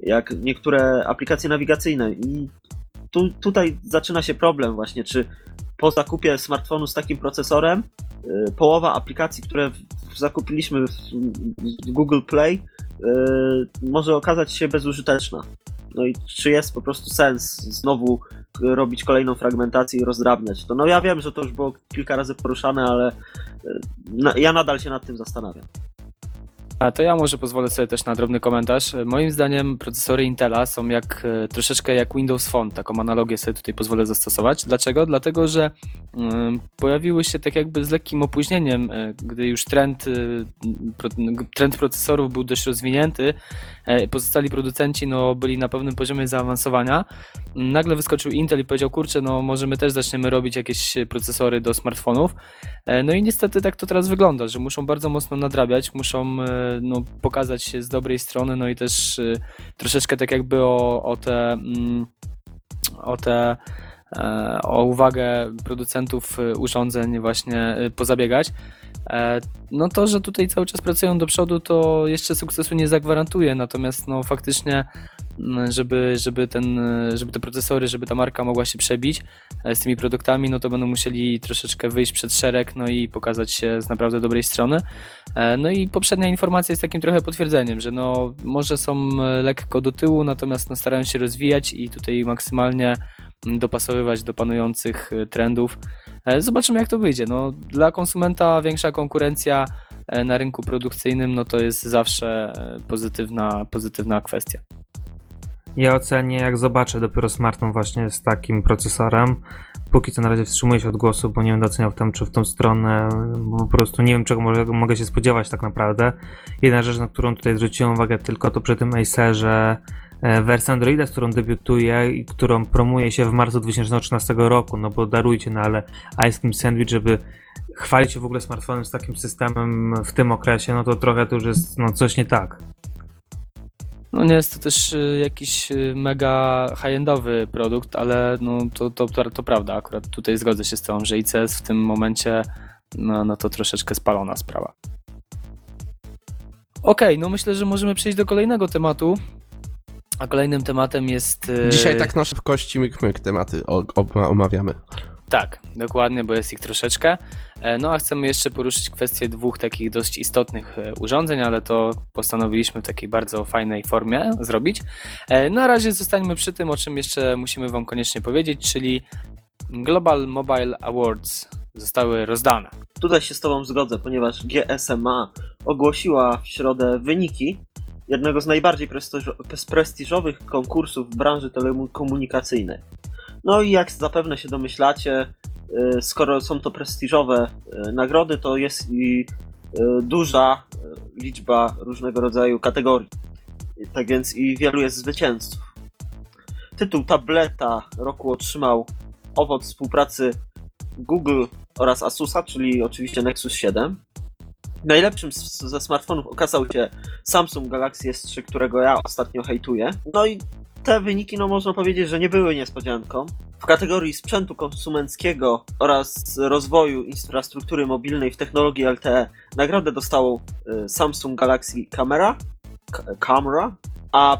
jak niektóre aplikacje nawigacyjne. I tutaj zaczyna się problem właśnie, czy po zakupie smartfonu z takim procesorem połowa aplikacji, które zakupiliśmy w Google Play, może okazać się bezużyteczna. No i czy jest po prostu sens znowu robić kolejną fragmentację i rozdrabniać to? No ja wiem, że to już było kilka razy poruszane, ale ja nadal się nad tym zastanawiam. A to ja może pozwolę sobie też na drobny komentarz. Moim zdaniem procesory Intela są jak troszeczkę jak Windows Phone, taką analogię sobie tutaj pozwolę zastosować. Dlaczego? Dlatego, że pojawiły się tak jakby z lekkim opóźnieniem, gdy już trend procesorów był dość rozwinięty, pozostali producenci byli na pewnym poziomie zaawansowania. Nagle wyskoczył Intel i powiedział, kurczę, może my też zaczniemy robić jakieś procesory do smartfonów. No i niestety tak to teraz wygląda, że muszą bardzo mocno nadrabiać, muszą pokazać się z dobrej strony, i też troszeczkę tak jakby o uwagę producentów urządzeń właśnie pozabiegać. To, że tutaj cały czas pracują do przodu, to jeszcze sukcesu nie zagwarantuje, natomiast faktycznie żeby te procesory, żeby ta marka mogła się przebić z tymi produktami, to będą musieli troszeczkę wyjść przed szereg, i pokazać się z naprawdę dobrej strony. I poprzednia informacja jest takim trochę potwierdzeniem, że może są lekko do tyłu, natomiast starają się rozwijać i tutaj maksymalnie dopasowywać do panujących trendów. Zobaczymy, jak to wyjdzie. Dla konsumenta większa konkurencja na rynku produkcyjnym to jest zawsze pozytywna kwestia. Ja ocenię, jak zobaczę dopiero smartfon właśnie z takim procesorem. Póki co na razie wstrzymuję się od głosu, bo nie będę oceniał tam czy w tą stronę, bo po prostu nie wiem, czego mogę się spodziewać tak naprawdę. Jedna rzecz, na którą tutaj zwróciłem uwagę tylko, to przy tym Acerze wersja Androida, z którą debiutuje i którą promuje się w marcu 2013 roku, bo darujcie, ale ice cream sandwich, żeby chwalić się w ogóle smartfonem z takim systemem w tym okresie, to trochę to już jest coś nie tak. Nie jest to też jakiś mega high-endowy produkt, ale to prawda, akurat tutaj zgodzę się z tobą, że ICS w tym momencie to troszeczkę spalona sprawa. Okej, myślę, że możemy przejść do kolejnego tematu. A kolejnym tematem jest... Dzisiaj tak na szybkości myk tematy omawiamy. Tak, dokładnie, bo jest ich troszeczkę. A chcemy jeszcze poruszyć kwestię dwóch takich dość istotnych urządzeń, ale to postanowiliśmy w takiej bardzo fajnej formie zrobić. Na razie zostańmy przy tym, o czym jeszcze musimy wam koniecznie powiedzieć, czyli Global Mobile Awards zostały rozdane. Tutaj się z tobą zgodzę, ponieważ GSMA ogłosiła w środę wyniki jednego z najbardziej prestiżowych konkursów w branży telekomunikacyjnej. I jak zapewne się domyślacie, skoro są to prestiżowe nagrody, to jest i duża liczba różnego rodzaju kategorii. Tak więc i wielu jest zwycięzców. Tytuł tableta roku otrzymał owoc współpracy Google oraz Asusa, czyli oczywiście Nexus 7. Najlepszym ze smartfonów okazał się Samsung Galaxy S3, którego ja ostatnio hejtuję. I te wyniki, można powiedzieć, że nie były niespodzianką. W kategorii sprzętu konsumenckiego oraz rozwoju infrastruktury mobilnej w technologii LTE nagrodę dostało Samsung Galaxy Camera, a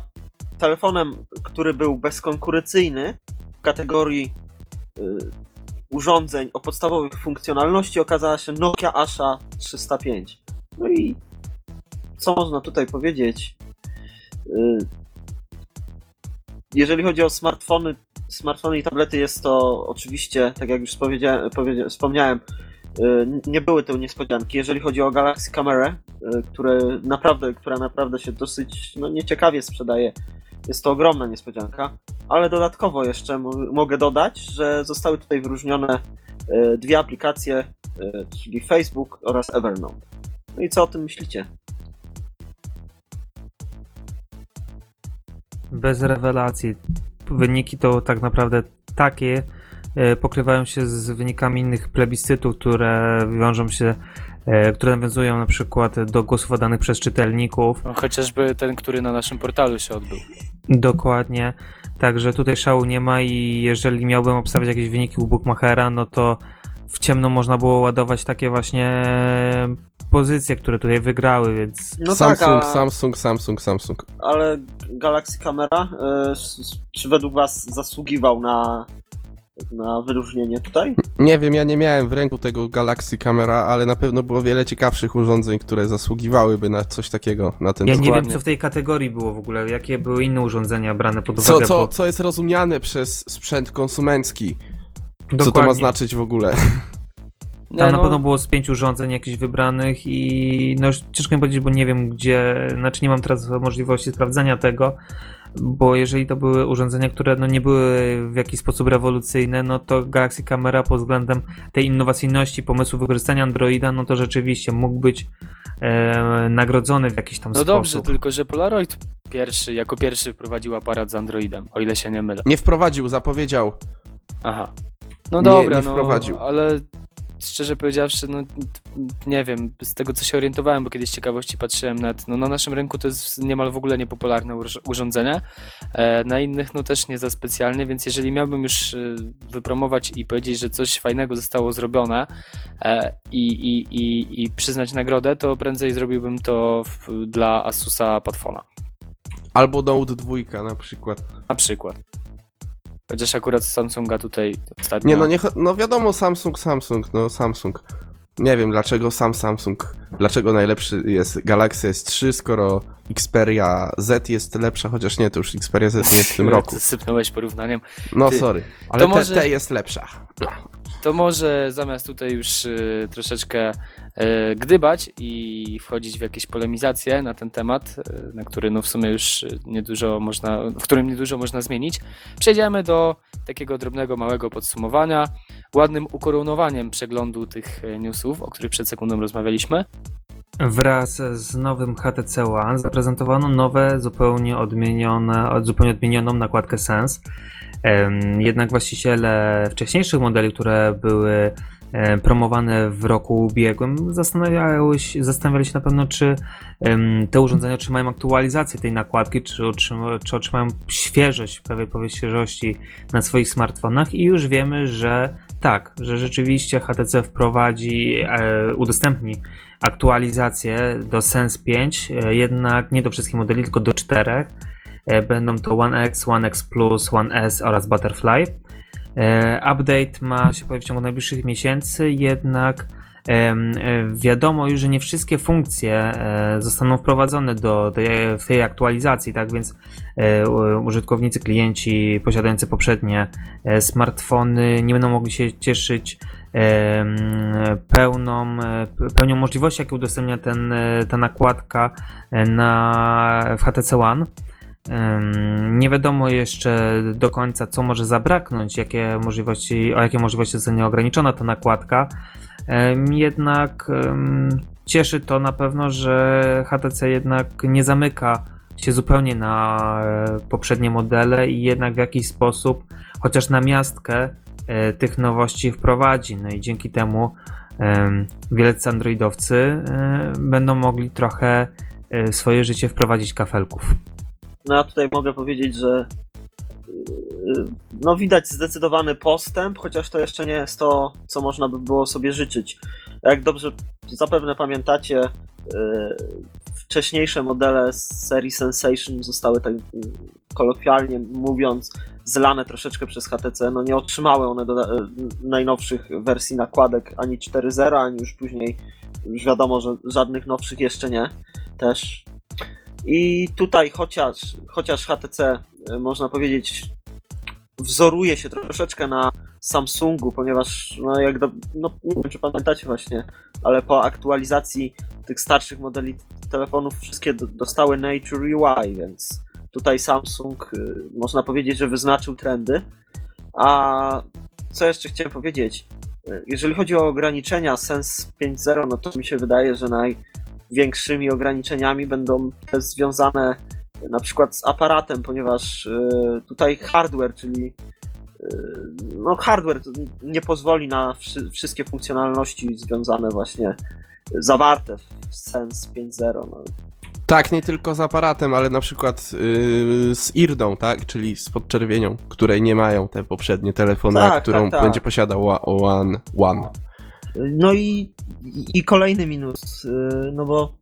telefonem, który był bezkonkurencyjny w kategorii urządzeń o podstawowych funkcjonalności okazała się Nokia Asha 305. I co można tutaj powiedzieć? Jeżeli chodzi o smartfony i tablety, jest to oczywiście, tak jak już wspomniałem, nie były to niespodzianki. Jeżeli chodzi o Galaxy Camerę, która naprawdę się dosyć nieciekawie sprzedaje, jest to ogromna niespodzianka, ale dodatkowo jeszcze mogę dodać, że zostały tutaj wyróżnione dwie aplikacje, czyli Facebook oraz Evernote. No i co o tym myślicie? Bez rewelacji. Wyniki to tak naprawdę takie pokrywają się z wynikami innych plebiscytów, które wiążą się, które nawiązują na przykład do głosów oddanych przez czytelników. No, chociażby ten, który na naszym portalu się odbył. Dokładnie. Także tutaj szału nie ma i jeżeli miałbym obstawiać jakieś wyniki u bookmachera, no to w ciemno można było ładować takie właśnie pozycje, które tutaj wygrały, więc... No Samsung, tak, Samsung. Ale Galaxy Camera, czy według was zasługiwał na wyróżnienie tutaj? Nie wiem, ja nie miałem w ręku tego Galaxy Camera, ale na pewno było wiele ciekawszych urządzeń, które zasługiwałyby na coś takiego, na ten przykład. Ja nie wiem, co w tej kategorii było w ogóle, jakie były inne urządzenia brane pod uwagę. Co jest rozumiane przez sprzęt konsumencki? Dokładnie. Co to ma znaczyć w ogóle? Tam na pewno było z 5 urządzeń jakichś wybranych i no ciężko mi powiedzieć, bo nie wiem gdzie, znaczy nie mam teraz możliwości sprawdzania tego, bo jeżeli to były urządzenia, które no nie były w jakiś sposób rewolucyjne, no to Galaxy Camera pod względem tej innowacyjności, pomysłu wykorzystania Androida, no to rzeczywiście mógł być nagrodzony w jakiś tam sposób. No dobrze, tylko że Polaroid jako pierwszy wprowadził aparat z Androidem, o ile się nie mylę. Nie wprowadził, zapowiedział. Aha. No dobra, nie wprowadził. No ale... Szczerze powiedziawszy, no nie wiem, z tego co się orientowałem, bo kiedyś z ciekawości patrzyłem na naszym rynku to jest niemal w ogóle niepopularne urządzenie, na innych no też nie za specjalnie, więc jeżeli miałbym już wypromować i powiedzieć, że coś fajnego zostało zrobione i przyznać nagrodę, to prędzej zrobiłbym to dla Asusa Padfona. Albo Note 2 na przykład. Na przykład. Chociaż akurat Samsunga tutaj ostatnio... Nie, wiadomo, Samsung. Nie wiem dlaczego dlaczego najlepszy jest Galaxy S3, skoro Xperia Z jest lepsza, chociaż nie, to już Xperia Z nie jest w tym roku. Sypnąłeś porównaniem. No sorry, ale to może... te jest lepsza. To może zamiast tutaj już troszeczkę gdybać i wchodzić w jakieś polemizacje na ten temat, na który no w sumie już w którym niedużo można zmienić, przejdziemy do takiego drobnego, małego podsumowania, ładnym ukoronowaniem przeglądu tych newsów, o których przed sekundą rozmawialiśmy. Wraz z nowym HTC One zaprezentowano nowe, zupełnie odmienioną nakładkę Sense. Jednak właściciele wcześniejszych modeli, które były promowane w roku ubiegłym, zastanawiali się na pewno, czy te urządzenia otrzymają aktualizację tej nakładki, czy otrzymają świeżość, prawie połowę świeżości na swoich smartfonach i już wiemy, że tak, że rzeczywiście HTC udostępni aktualizację do Sense 5, jednak nie do wszystkich modeli, tylko do 4. Będą to One X, One X Plus, One S oraz Butterfly. Update ma się pojawić w ciągu najbliższych miesięcy, jednak wiadomo już, że nie wszystkie funkcje zostaną wprowadzone w tej aktualizacji, tak więc użytkownicy, klienci posiadający poprzednie smartfony nie będą mogli się cieszyć pełnią możliwości, jakie udostępnia ta nakładka w HTC One. Nie wiadomo jeszcze do końca, co może zabraknąć, o jakie możliwości zostanie ograniczona ta nakładka. Jednak cieszy to na pewno, że HTC jednak nie zamyka się zupełnie na poprzednie modele i jednak w jakiś sposób chociaż namiastkę tych nowości wprowadzi. No i dzięki temu wielcy androidowcy będą mogli trochę w swoje życie wprowadzić kafelków. No ja tutaj mogę powiedzieć, że no widać zdecydowany postęp, chociaż to jeszcze nie jest to, co można by było sobie życzyć. Jak dobrze zapewne pamiętacie, wcześniejsze modele z serii Sensation zostały, tak kolokwialnie mówiąc, zlane troszeczkę przez HTC. No nie otrzymały one najnowszych wersji nakładek ani 4.0, ani już później, już wiadomo, że żadnych nowszych jeszcze nie też. I tutaj chociaż HTC, można powiedzieć, wzoruje się troszeczkę na Samsungu, ponieważ nie wiem, czy pamiętacie właśnie, ale po aktualizacji tych starszych modeli telefonów wszystkie dostały Nature UI, więc tutaj Samsung, można powiedzieć, że wyznaczył trendy. A co jeszcze chciałem powiedzieć? Jeżeli chodzi o ograniczenia Sense 5.0, no to mi się wydaje, że większymi ograniczeniami będą związane na przykład z aparatem, ponieważ tutaj hardware, czyli no hardware nie pozwoli na wszystkie funkcjonalności związane właśnie, zawarte w Sense 5.0. No. Tak, nie tylko z aparatem, ale na przykład z IRD-ą, tak? Czyli z podczerwienią, której nie mają te poprzednie telefony, tak, którą tak, tak. będzie posiadał One. No i kolejny minus, no bo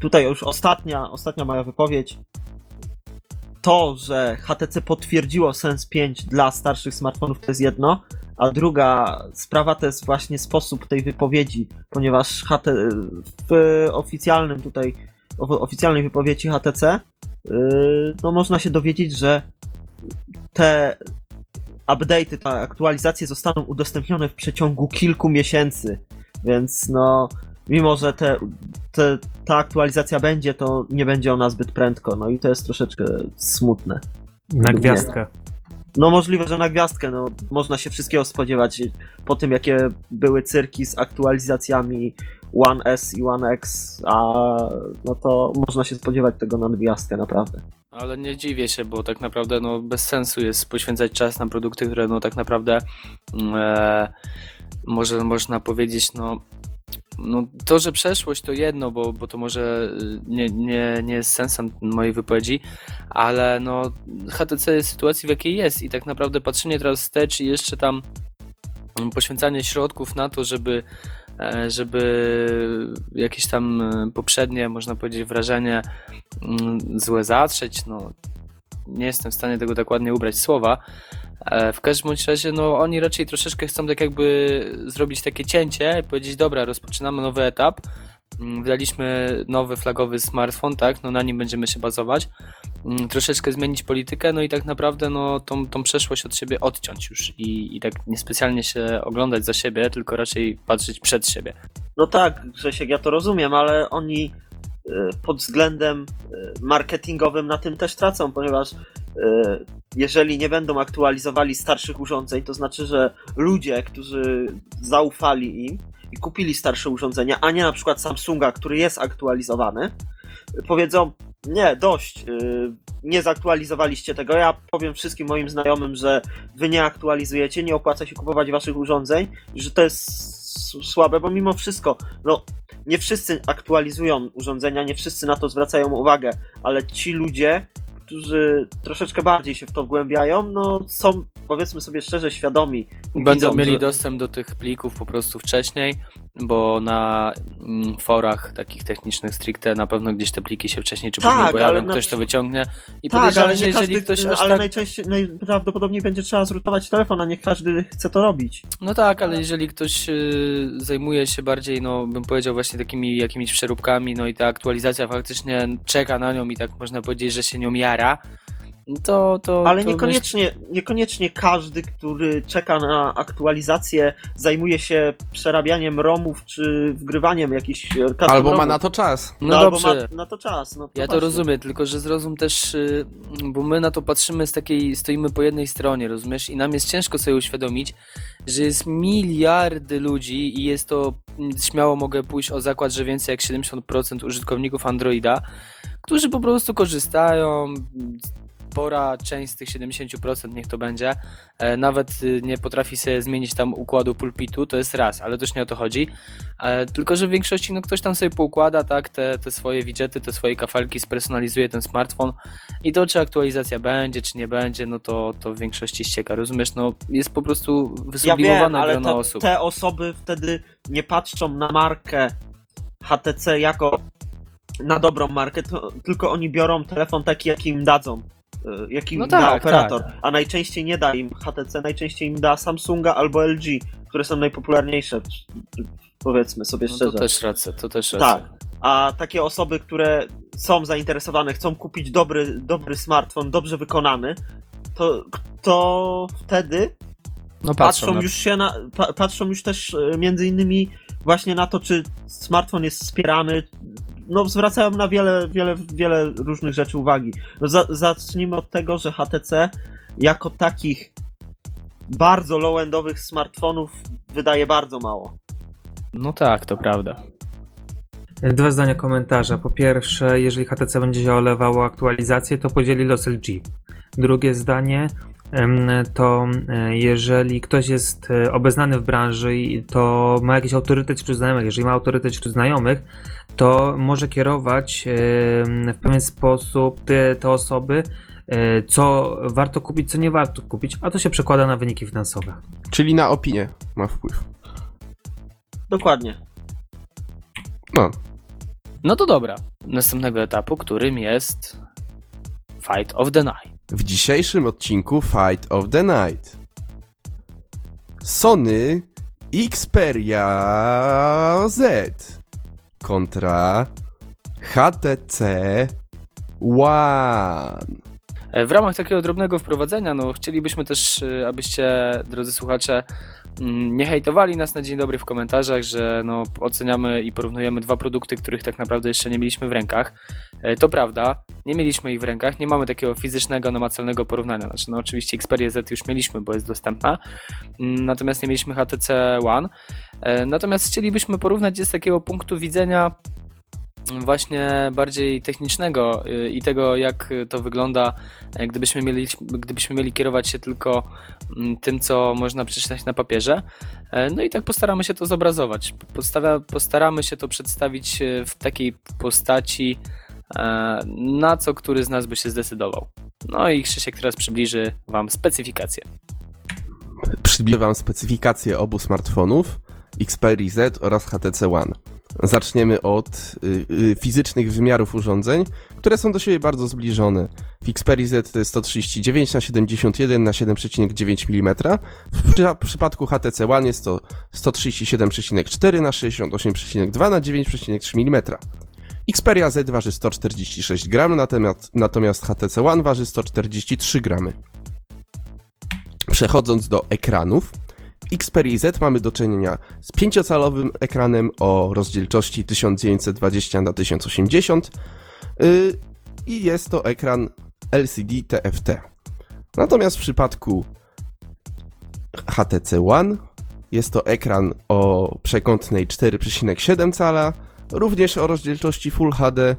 tutaj już ostatnia moja wypowiedź. To, że HTC potwierdziło Sense 5 dla starszych smartfonów, to jest jedno, a druga sprawa to jest właśnie sposób tej wypowiedzi, ponieważ w oficjalnej wypowiedzi HTC no można się dowiedzieć, że te update'y, te aktualizacje zostaną udostępnione w przeciągu kilku miesięcy, więc no mimo, że ta aktualizacja będzie, to nie będzie ona zbyt prędko, no i to jest troszeczkę smutne. Na gwiazdkę. No możliwe, że na gwiazdkę, no można się wszystkiego spodziewać po tym, jakie były cyrki z aktualizacjami One S i One X, a no to można się spodziewać tego na gwiazdkę naprawdę. Ale nie dziwię się, bo tak naprawdę no bez sensu jest poświęcać czas na produkty, które no tak naprawdę można powiedzieć no to, że przeszłość to jedno, bo to może nie jest sensem mojej wypowiedzi, ale no HTC jest w sytuacji, w jakiej jest i tak naprawdę patrzenie teraz wstecz i jeszcze tam poświęcanie środków na to, żeby jakieś tam poprzednie, można powiedzieć, wrażenie złe zatrzeć, no nie jestem w stanie tego tak ładnie ubrać słowa. W każdym razie no oni raczej troszeczkę chcą tak jakby zrobić takie cięcie i powiedzieć dobra, rozpoczynamy nowy etap, wydaliśmy nowy flagowy smartfon, tak, no na nim będziemy się bazować, troszeczkę zmienić politykę, no i tak naprawdę no tą przeszłość od siebie odciąć już i tak niespecjalnie się oglądać za siebie, tylko raczej patrzeć przed siebie. No tak, Grzesiek, ja to rozumiem, ale oni pod względem marketingowym na tym też tracą, ponieważ jeżeli nie będą aktualizowali starszych urządzeń, to znaczy, że ludzie, którzy zaufali im i kupili starsze urządzenia, a nie na przykład Samsunga, który jest aktualizowany, powiedzą, nie, dość, nie zaktualizowaliście tego, ja powiem wszystkim moim znajomym, że wy nie aktualizujecie, nie opłaca się kupować waszych urządzeń, że to jest słabe, bo mimo wszystko, no nie wszyscy aktualizują urządzenia, nie wszyscy na to zwracają uwagę, ale ci ludzie, którzy troszeczkę bardziej się w to wgłębiają, no są, powiedzmy sobie szczerze, świadomi. Będą mieli dostęp do tych plików po prostu wcześniej, bo na forach takich technicznych stricte na pewno gdzieś te pliki się wcześniej czy później pojawią, ktoś to wyciągnie i podejrzewam, że jeżeli ktoś... Ale tak... najprawdopodobniej będzie trzeba zrutować telefon, a nie każdy chce to robić. No tak, ale jeżeli ktoś zajmuje się bardziej, no bym powiedział właśnie takimi jakimiś przeróbkami, no i ta aktualizacja faktycznie czeka na nią i tak można powiedzieć, że się nią jara, ale niekoniecznie każdy, który czeka na aktualizację, zajmuje się przerabianiem romów czy wgrywaniem jakichś custom albo romów. Ma na to czas. No dobrze. Albo ma na to czas. No to ja to rozumiem, tylko że zrozum też, bo my na to patrzymy z takiej, stoimy po jednej stronie, rozumiesz? I nam jest ciężko sobie uświadomić, że jest miliardy ludzi i jest to, śmiało mogę pójść o zakład, że więcej jak 70% użytkowników Androida, którzy po prostu korzystają, spora część z tych 70% niech to będzie, nawet nie potrafi sobie zmienić tam układu pulpitu, to jest raz, ale też nie o to chodzi, tylko że w większości no ktoś tam sobie poukłada, tak, te swoje widżety, te swoje kafelki, spersonalizuje ten smartfon i to czy aktualizacja będzie, czy nie będzie, no to w większości ścieka, rozumiesz, no jest po prostu wysublimowana grona osób. Te osoby wtedy nie patrzą na markę HTC jako na dobrą markę, tylko oni biorą telefon taki, jaki im dadzą. Jakim no tak, da operator, tak. A najczęściej nie da im HTC, najczęściej im da Samsunga albo LG, które są najpopularniejsze, powiedzmy sobie szczerze. No to też rację. Tak, a takie osoby, które są zainteresowane, chcą kupić dobry smartfon, dobrze wykonany, to wtedy no patrzą już też między innymi właśnie na to, czy smartfon jest wspierany. No zwracają na wiele różnych rzeczy uwagi. No zacznijmy od tego, że HTC jako takich bardzo low-endowych smartfonów wydaje bardzo mało. No tak, to prawda. Dwa zdania komentarza. Po pierwsze, jeżeli HTC będzie zalewało aktualizację, to podzieli los LG. Drugie zdanie to jeżeli ktoś jest obeznany w branży i to ma jakiś autorytet wśród znajomych, jeżeli ma autorytet wśród znajomych, to może kierować w pewien sposób te osoby, co warto kupić, co nie warto kupić, a to się przekłada na wyniki finansowe. Czyli na opinię ma wpływ. Dokładnie. No to dobra. Następnego etapu, którym jest Fight of the Night. W dzisiejszym odcinku Fight of the Night. Sony Xperia Z kontra HTC One. W ramach takiego drobnego wprowadzenia, no chcielibyśmy też, abyście, drodzy słuchacze, nie hejtowali nas na dzień dobry w komentarzach, że no, oceniamy i porównujemy dwa produkty, których tak naprawdę jeszcze nie mieliśmy w rękach. To prawda, nie mieliśmy ich w rękach, nie mamy takiego fizycznego, namacalnego porównania. Znaczy, no, oczywiście Xperia Z już mieliśmy, bo jest dostępna, natomiast nie mieliśmy HTC One. Natomiast chcielibyśmy porównać je z takiego punktu widzenia właśnie bardziej technicznego i tego, jak to wygląda, gdybyśmy mieli kierować się tylko tym, co można przeczytać na papierze. No i tak postaramy się to zobrazować. Postaramy się to przedstawić w takiej postaci, na co który z nas by się zdecydował. No i Krzysiek teraz przybliży Wam specyfikacje. Przybliżę Wam specyfikacje obu smartfonów, Xperia Z oraz HTC One. Zaczniemy od fizycznych wymiarów urządzeń, które są do siebie bardzo zbliżone. W Xperia Z to jest 139x71x7,9 mm. W przypadku HTC One jest to 137,4x68,2x9,3 mm. Xperia Z waży 146 g, natomiast HTC One waży 143 g. Przechodząc do ekranów, Xperia Z mamy do czynienia z 5-calowym ekranem o rozdzielczości 1920x1080 i jest to ekran LCD TFT. Natomiast w przypadku HTC One jest to ekran o przekątnej 4,7 cala, również o rozdzielczości Full HD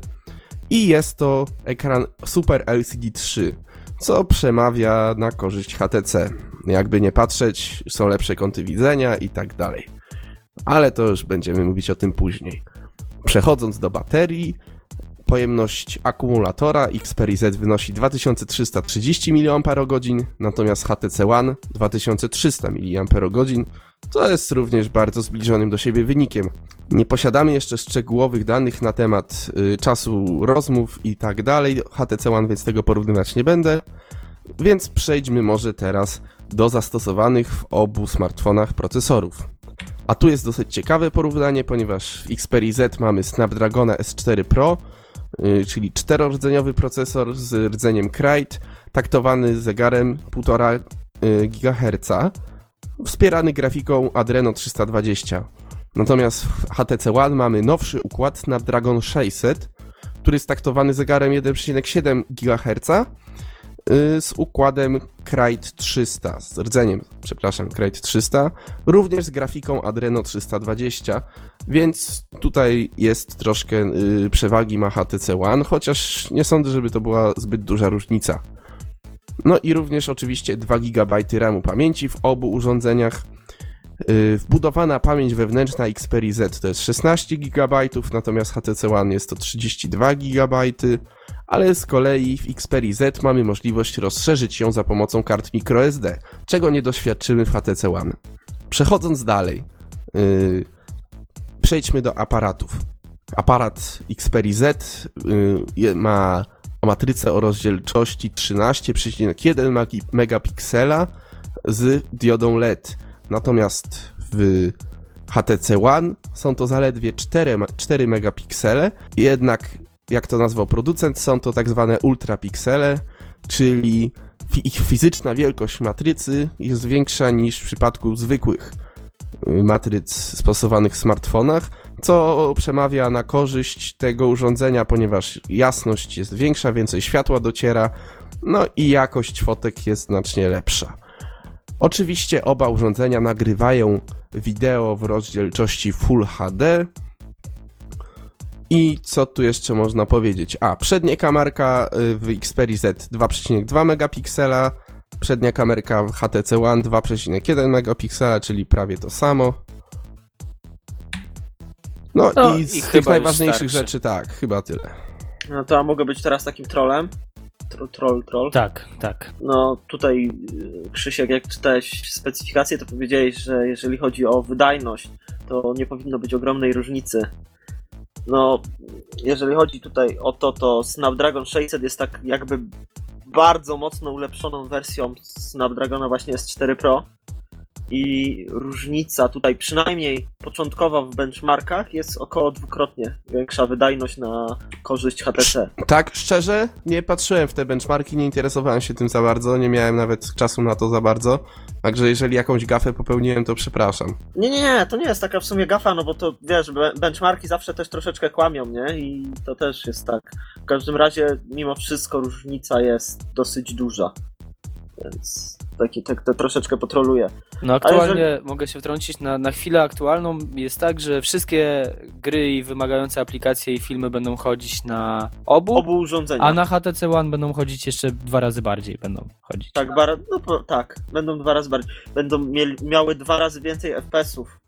i jest to ekran Super LCD 3, co przemawia na korzyść HTC. Jakby nie patrzeć, są lepsze kąty widzenia i tak dalej. Ale to już będziemy mówić o tym później. Przechodząc do baterii, pojemność akumulatora Xperia Z wynosi 2330 mAh, natomiast HTC One 2300 mAh, co jest również bardzo zbliżonym do siebie wynikiem. Nie posiadamy jeszcze szczegółowych danych na temat czasu rozmów i tak dalej. HTC One, więc tego porównywać nie będę. Więc przejdźmy może teraz do zastosowanych w obu smartfonach procesorów. A tu jest dosyć ciekawe porównanie, ponieważ w Xperia Z mamy Snapdragona S4 Pro, czyli czterordzeniowy procesor z rdzeniem Krait, taktowany zegarem 1,5 GHz, wspierany grafiką Adreno 320. Natomiast w HTC One mamy nowszy układ Snapdragon 600, który jest taktowany zegarem 1,7 GHz, z układem Krait 300, z rdzeniem, przepraszam, Krait 300, również z grafiką Adreno 320, więc tutaj jest troszkę przewagi ma HTC One, chociaż nie sądzę, żeby to była zbyt duża różnica. No i również oczywiście 2 GB RAM-u pamięci w obu urządzeniach. Wbudowana pamięć wewnętrzna Xperia Z to jest 16 GB, natomiast HTC One jest to 32 GB, ale z kolei w Xperia Z mamy możliwość rozszerzyć ją za pomocą kart microSD, czego nie doświadczymy w HTC One. Przechodząc dalej, przejdźmy do aparatów. Aparat Xperia Z ma matrycę o rozdzielczości 13,1 megapiksela z diodą LED. Natomiast w HTC One są to zaledwie 4 megapiksele, jednak jak to nazwał producent, są to tak zwane ultrapiksele, czyli ich fizyczna wielkość matrycy jest większa niż w przypadku zwykłych matryc stosowanych w smartfonach, co przemawia na korzyść tego urządzenia, ponieważ jasność jest większa, więcej światła dociera, no i jakość fotek jest znacznie lepsza. Oczywiście oba urządzenia nagrywają wideo w rozdzielczości Full HD, I co tu jeszcze można powiedzieć? A, przednia kamerka w Xperia Z 2,2 megapiksela, przednia kamerka w HTC One 2,1 megapiksela, czyli prawie to samo. No to i z tych najważniejszych rzeczy, tak, chyba tyle. No to mogę być teraz takim trollem? Troll. Tak. No tutaj, Krzysiek, jak czytałeś specyfikację, to powiedziałeś, że jeżeli chodzi o wydajność, to nie powinno być ogromnej różnicy. No, jeżeli chodzi tutaj o to, to Snapdragon 600 jest tak jakby bardzo mocno ulepszoną wersją Snapdragona właśnie S4 Pro i różnica tutaj, przynajmniej początkowa w benchmarkach, jest około dwukrotnie większa wydajność na korzyść HTC. Tak, szczerze nie patrzyłem w te benchmarki, nie interesowałem się tym za bardzo, nie miałem nawet czasu na to za bardzo, także jeżeli jakąś gafę popełniłem, to przepraszam. Nie, to nie jest taka w sumie gafa, no bo to wiesz, benchmarki zawsze też troszeczkę kłamią, nie? I to też jest tak. W każdym razie mimo wszystko różnica jest dosyć duża, więc tak to troszeczkę potroluję. No aktualnie, mogę się wtrącić, na chwilę aktualną jest tak, że wszystkie gry i wymagające aplikacje i filmy będą chodzić na obu urządzeniach, a na HTC One będą chodzić jeszcze dwa razy bardziej. Będą dwa razy bardziej. Będą miały dwa razy więcej FPS-ów.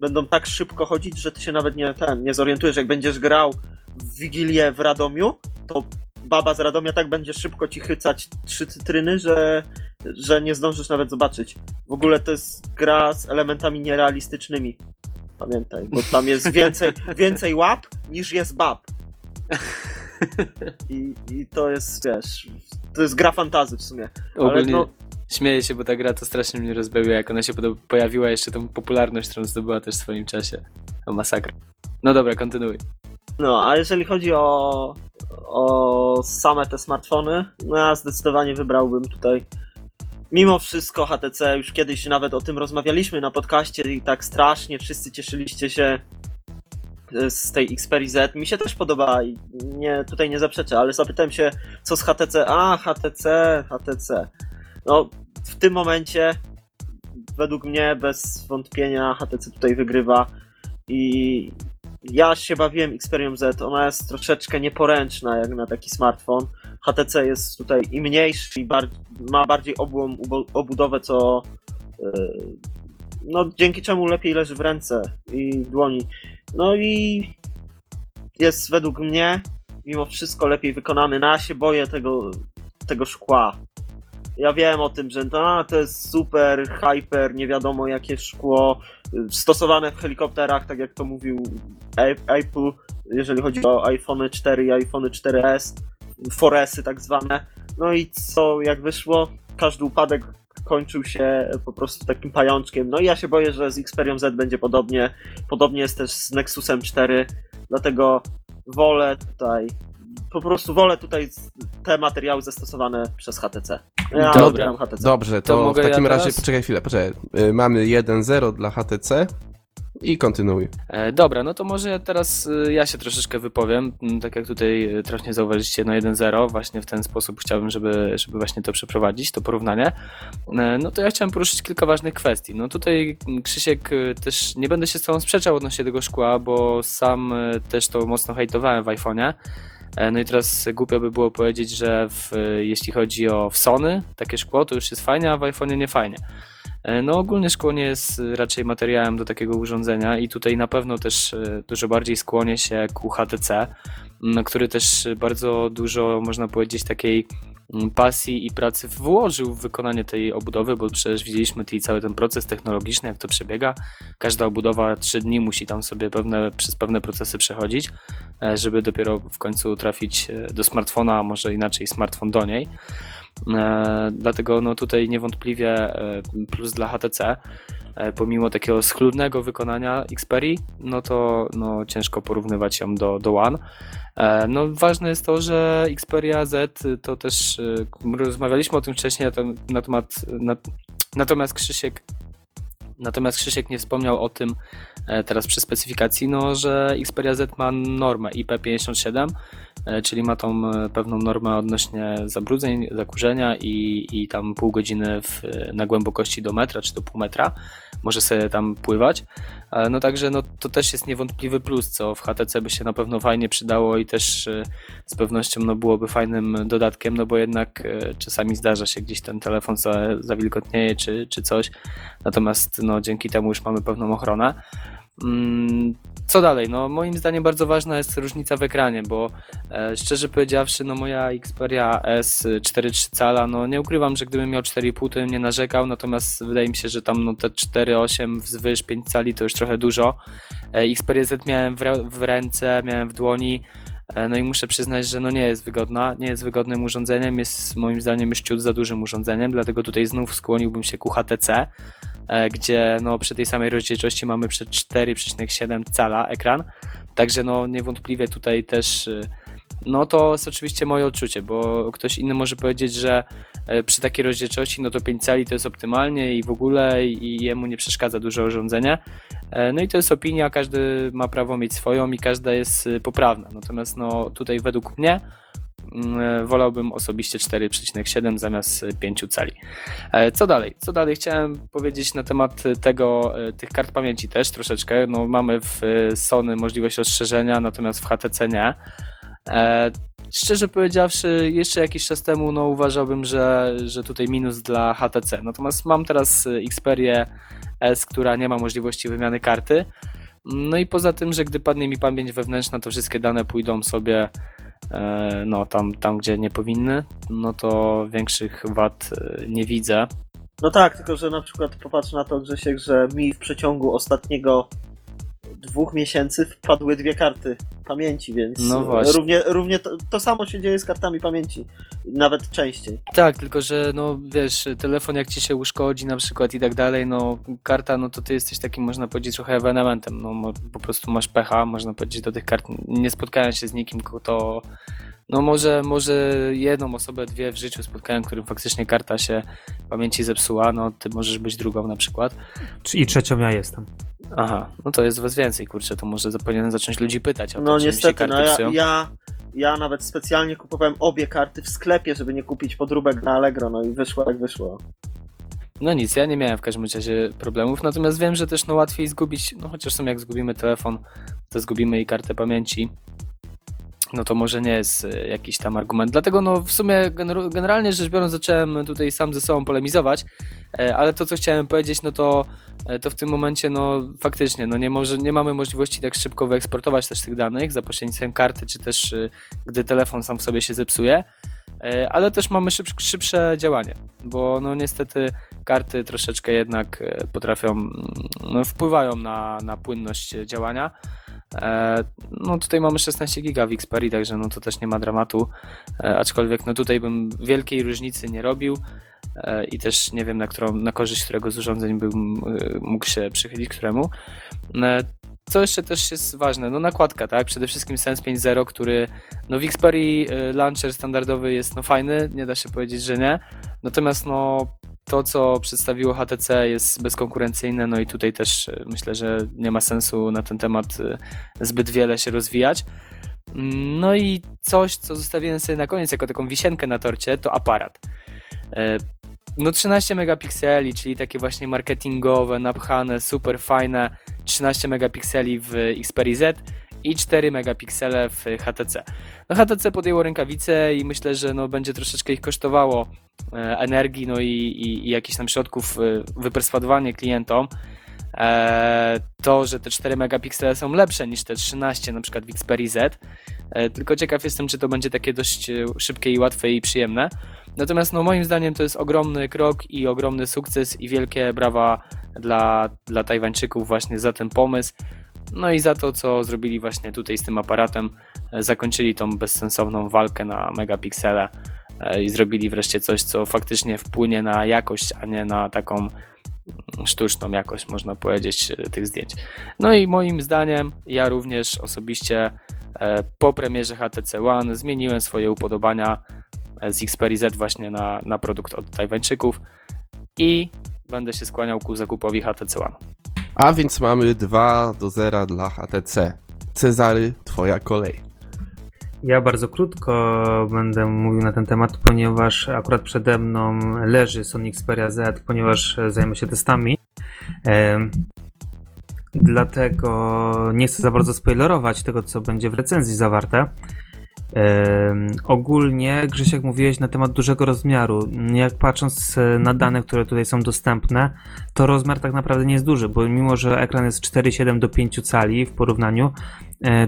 Będą tak szybko chodzić, że ty się nawet nie zorientujesz. Jak będziesz grał w Wigilię w Radomiu, to baba z Radomia tak będzie szybko ci chycać 3 cytryny, że nie zdążysz nawet zobaczyć. W ogóle to jest gra z elementami nierealistycznymi. Pamiętaj, bo tam jest więcej łap niż jest bab. I to jest, wiesz, to jest gra fantazy w sumie. Ogólnie śmieję się, bo ta gra to strasznie mnie rozbawiła, jak ona się pojawiła, jeszcze tą popularność, którą zdobyła też w swoim czasie. To masakra. No dobra, kontynuuj. No, a jeżeli chodzi o same te smartfony, no ja zdecydowanie wybrałbym tutaj mimo wszystko HTC. Już kiedyś nawet o tym rozmawialiśmy na podcaście i tak strasznie wszyscy cieszyliście się z tej Xperia Z. Mi się też podoba i tutaj nie zaprzeczę, ale zapytałem się, co z HTC? A, HTC. No, w tym momencie według mnie bez wątpienia HTC tutaj wygrywa i ja się bawiłem Xperią Z, ona jest troszeczkę nieporęczna jak na taki smartfon. HTC jest tutaj i mniejszy, i ma bardziej obudowę, co no dzięki czemu lepiej leży w ręce i w dłoni. No i jest według mnie mimo wszystko lepiej wykonany. No ja się boję tego szkła. Ja wiem o tym, że to jest super, hyper, nie wiadomo jakie szkło, stosowane w helikopterach, tak jak to mówił Apple, jeżeli chodzi o iPhone 4 i iPhone 4S, 4S-y tak zwane. No i co, jak wyszło, każdy upadek kończył się po prostu takim pajączkiem. No i ja się boję, że z Xperią Z będzie podobnie. Podobnie jest też z Nexusem 4, dlatego wolę tutaj te materiały zastosowane przez HTC. Ja odbieram HTC. Dobrze, to w takim razie poczekaj chwilę. Mamy 1-0 dla HTC i kontynuuj. Dobra, no to może teraz ja się troszeczkę wypowiem. Tak jak tutaj trafnie zauważyliście, 1-0, właśnie w ten sposób chciałbym, żeby właśnie to przeprowadzić, to porównanie. No to ja chciałem poruszyć kilka ważnych kwestii. No tutaj Krzysiek, też nie będę się z tobą sprzeczał odnośnie tego szkła, bo sam też to mocno hejtowałem w iPhone'ie. No i teraz głupio by było powiedzieć, że jeśli chodzi o Sony, takie szkło to już jest fajnie, a w iPhone'ie nie fajnie. No ogólnie szkło nie jest raczej materiałem do takiego urządzenia i tutaj na pewno też dużo bardziej skłonię się ku HTC, który też bardzo dużo, można powiedzieć, takiej pasji i pracy włożył w wykonanie tej obudowy, bo przecież widzieliśmy cały ten proces technologiczny, jak to przebiega. Każda obudowa 3 dni musi tam sobie przez pewne procesy przechodzić, żeby dopiero w końcu trafić do smartfona, a może inaczej smartfon do niej. Dlatego no tutaj niewątpliwie plus dla HTC. Pomimo takiego schludnego wykonania Xperii, no to no, ciężko porównywać ją do One. No, ważne jest to, że Xperia Z to też, rozmawialiśmy o tym wcześniej, natomiast Krzysiek nie wspomniał o tym teraz przy specyfikacji, no, że Xperia Z ma normę IP57, czyli ma tą pewną normę odnośnie zabrudzeń, zakurzenia i tam pół godziny na głębokości do metra czy do pół metra może sobie tam pływać. No także no, to też jest niewątpliwy plus, co w HTC by się na pewno fajnie przydało i też z pewnością no, byłoby fajnym dodatkiem, no bo jednak czasami zdarza się gdzieś ten telefon zawilgotnieje czy coś, natomiast no, dzięki temu już mamy pewną ochronę. Co dalej? No, moim zdaniem bardzo ważna jest różnica w ekranie, bo szczerze powiedziawszy, no, moja Xperia S 4,3 cala, no, nie ukrywam, że gdybym miał 4,5, to bym nie narzekał, natomiast wydaje mi się, że tam no, te 4,8 wzwyż 5 cali to już trochę dużo. Xperia Z miałem w ręce, miałem w dłoni, no i muszę przyznać, że no, nie jest wygodna, nie jest wygodnym urządzeniem, jest moim zdaniem już ciut za dużym urządzeniem, dlatego tutaj znów skłoniłbym się ku HTC, gdzie no, przy tej samej rozdzielczości mamy przed 4,7 cala ekran, także no, niewątpliwie tutaj też no to jest oczywiście moje odczucie, bo ktoś inny może powiedzieć, że przy takiej rozdzielczości no to 5 cali to jest optymalnie i w ogóle i jemu nie przeszkadza duże urządzenie, no i to jest opinia, każdy ma prawo mieć swoją i każda jest poprawna, natomiast no tutaj według mnie wolałbym osobiście 4,7 zamiast 5 cali. Co dalej? Co dalej? Chciałem powiedzieć na temat tych kart pamięci też troszeczkę. No, mamy w Sony możliwość rozszerzenia, natomiast w HTC nie. Szczerze powiedziawszy, jeszcze jakiś czas temu no, uważałbym, że tutaj minus dla HTC. Natomiast mam teraz Xperię S, która nie ma możliwości wymiany karty. No i poza tym, że gdy padnie mi pamięć wewnętrzna, to wszystkie dane pójdą sobie no tam gdzie nie powinny, no to większych wad nie widzę. No tak, tylko że na przykład popatrz na to, Grzesiek, że mi w przeciągu ostatniego 2 miesięcy wpadły 2 karty pamięci, więc no właśnie. Równie to samo się dzieje z kartami pamięci, nawet częściej. Tak, tylko że no wiesz, telefon jak ci się uszkodzi na przykład i tak dalej, no karta, no to ty jesteś takim, można powiedzieć, trochę ewenementem, no po prostu masz pecha, można powiedzieć, do tych kart. Nie spotkałem się z nikim, kto no może jedną osobę, 2 w życiu spotkałem, którym faktycznie karta się pamięci zepsuła, no ty możesz być drugą na przykład. I trzecią ja jestem. Aha, no to jest was więcej, kurczę, to może powinienem zacząć ludzi pytać o to, no niestety, no ja nawet specjalnie kupowałem obie karty w sklepie, żeby nie kupić podróbek na Allegro, no i wyszło jak wyszło. No nic, ja nie miałem w każdym razie problemów, natomiast wiem, że też no łatwiej zgubić, no chociaż są jak zgubimy telefon, to zgubimy i kartę pamięci. No to może nie jest jakiś tam argument. Dlatego no w sumie generalnie rzecz biorąc zacząłem tutaj sam ze sobą polemizować, ale to co chciałem powiedzieć, no to w tym momencie no faktycznie no nie mamy możliwości tak szybko wyeksportować też tych danych za pośrednictwem karty, czy też gdy telefon sam w sobie się zepsuje, ale też mamy szybsze działanie, bo no niestety karty troszeczkę jednak potrafią, no wpływają na płynność działania. No tutaj mamy 16 giga w Xperii, także no to też nie ma dramatu, aczkolwiek no tutaj bym wielkiej różnicy nie robił i też nie wiem na korzyść którego z urządzeń bym mógł się przychylić, któremu. Co jeszcze też jest ważne, no nakładka, tak? Przede wszystkim Sense 5.0, który no w Xperii launcher standardowy jest no fajny, nie da się powiedzieć, że nie, natomiast no to, co przedstawiło HTC, jest bezkonkurencyjne, no i tutaj też myślę, że nie ma sensu na ten temat zbyt wiele się rozwijać. No i coś, co zostawiłem sobie na koniec jako taką wisienkę na torcie, to aparat. No 13 megapikseli, czyli takie właśnie marketingowe, napchane, super fajne, 13 megapikseli w Xperia Z i 4 megapiksele w HTC. No HTC podjęło rękawice i myślę, że no będzie troszeczkę ich kosztowało energii, no i jakichś tam środków wyperswadowanie klientom. To, że te 4 megapiksele są lepsze niż te 13 na przykład w Xperia Z, tylko ciekaw jestem, czy to będzie takie dość szybkie i łatwe i przyjemne. Natomiast no, moim zdaniem to jest ogromny krok i ogromny sukces i wielkie brawa dla Tajwańczyków właśnie za ten pomysł. No i za to, co zrobili właśnie tutaj z tym aparatem, zakończyli tą bezsensowną walkę na megapiksele i zrobili wreszcie coś, co faktycznie wpłynie na jakość, a nie na taką sztuczną jakość, można powiedzieć, tych zdjęć. No i moim zdaniem, ja również osobiście po premierze HTC One zmieniłem swoje upodobania z Xperia Z właśnie na produkt od Tajwańczyków i będę się skłaniał ku zakupowi HTC One. A więc mamy 2-0 dla HTC. Cezary, twoja kolej. Ja bardzo krótko będę mówił na ten temat, ponieważ akurat przede mną leży Sony Xperia Z, ponieważ zajmę się testami. Dlatego nie chcę za bardzo spoilerować tego, co będzie w recenzji zawarte. Ogólnie, Grzesiek, mówiłeś na temat dużego rozmiaru. Jak patrząc na dane, które tutaj są dostępne, to rozmiar tak naprawdę nie jest duży, bo mimo że ekran jest 4,7 do 5 cali w porównaniu,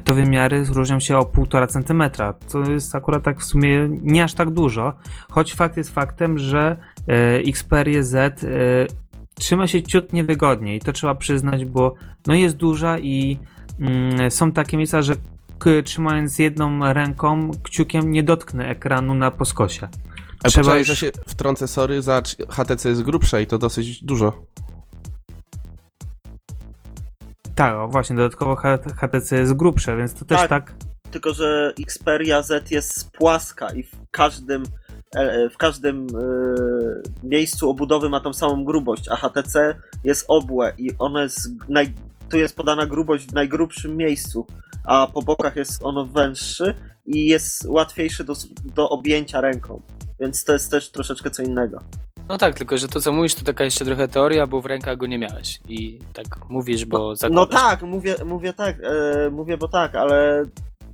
to wymiary różnią się o 1,5 cm. To jest akurat tak w sumie nie aż tak dużo, choć fakt jest faktem, że Xperia Z trzyma się ciut niewygodnie i to trzeba przyznać, bo no jest duża i są takie miejsca, że trzymając jedną ręką, kciukiem nie dotknę ekranu na poskosie. Poczekaj, że się wtrącę, sorry, za HTC jest grubsza i to dosyć dużo. Tak, o, właśnie, dodatkowo HTC jest grubsze, więc to też tak. Tylko że Xperia Z jest płaska i w każdym miejscu obudowy ma tą samą grubość, a HTC jest obłe i ona jest tu jest podana grubość w najgrubszym miejscu, a po bokach jest ono węższy i jest łatwiejszy do objęcia ręką, więc to jest też troszeczkę co innego. No tak, tylko że to co mówisz to taka jeszcze trochę teoria, bo w rękach go nie miałeś i tak mówisz, bo zakładasz. No tak, mówię, ale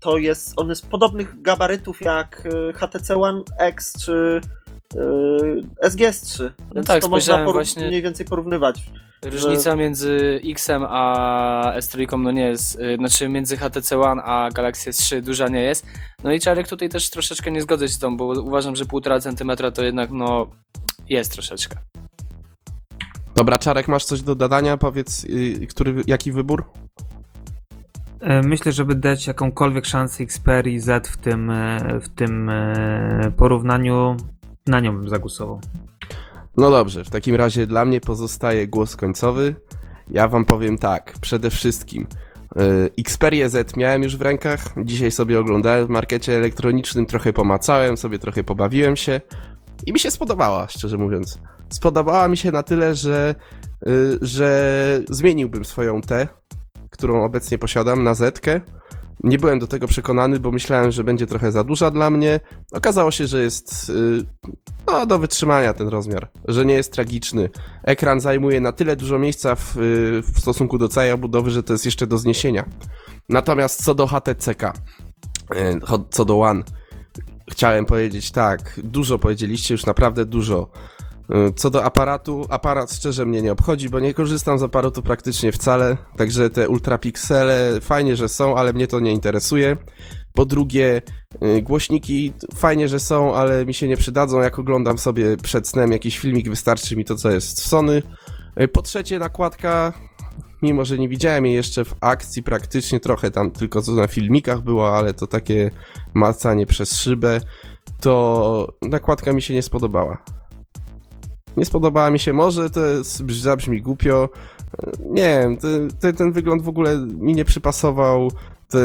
to jest, on jest podobnych gabarytów jak HTC One X czy SGS3, no tak, to można mniej więcej porównywać. Różnica między X-em a S3 no nie jest, znaczy między HTC One a Galaxy S3 duża nie jest. No i Czarek, tutaj też troszeczkę nie zgodzę się z tą, bo uważam, że 1,5 centymetra to jednak no jest troszeczkę. Dobra, Czarek, masz coś do dodania? Powiedz, jaki wybór? Myślę, żeby dać jakąkolwiek szansę Xperii Z w tym porównaniu, na nią bym zagłosował. No dobrze, w takim razie dla mnie pozostaje głos końcowy. Ja wam powiem tak, przede wszystkim Xperia Z miałem już w rękach, dzisiaj sobie oglądałem w markecie elektronicznym, trochę pomacałem sobie, trochę pobawiłem się i mi się spodobała, szczerze mówiąc. Spodobała mi się na tyle, że zmieniłbym swoją T, którą obecnie posiadam, na Z-kę. Nie byłem do tego przekonany, bo myślałem, że będzie trochę za duża dla mnie. Okazało się, że jest do wytrzymania ten rozmiar, że nie jest tragiczny. Ekran zajmuje na tyle dużo miejsca w stosunku do całej obudowy, że to jest jeszcze do zniesienia. Natomiast co do HTC-ka, co do One, chciałem powiedzieć tak, dużo powiedzieliście, już naprawdę dużo. Co do aparatu, aparat szczerze mnie nie obchodzi, bo nie korzystam z aparatu praktycznie wcale, także te ultrapiksele fajnie, że są, ale mnie to nie interesuje. Po drugie, głośniki fajnie, że są, ale mi się nie przydadzą, jak oglądam sobie przed snem jakiś filmik, wystarczy mi to, co jest w Sony. Po trzecie, nakładka, mimo że nie widziałem jej jeszcze w akcji praktycznie, trochę tam tylko co na filmikach było, ale to takie macanie przez szybę, to nakładka mi się nie spodobała. Nie spodobała mi się, może to zabrzmi głupio, nie wiem, ten wygląd w ogóle mi nie przypasował,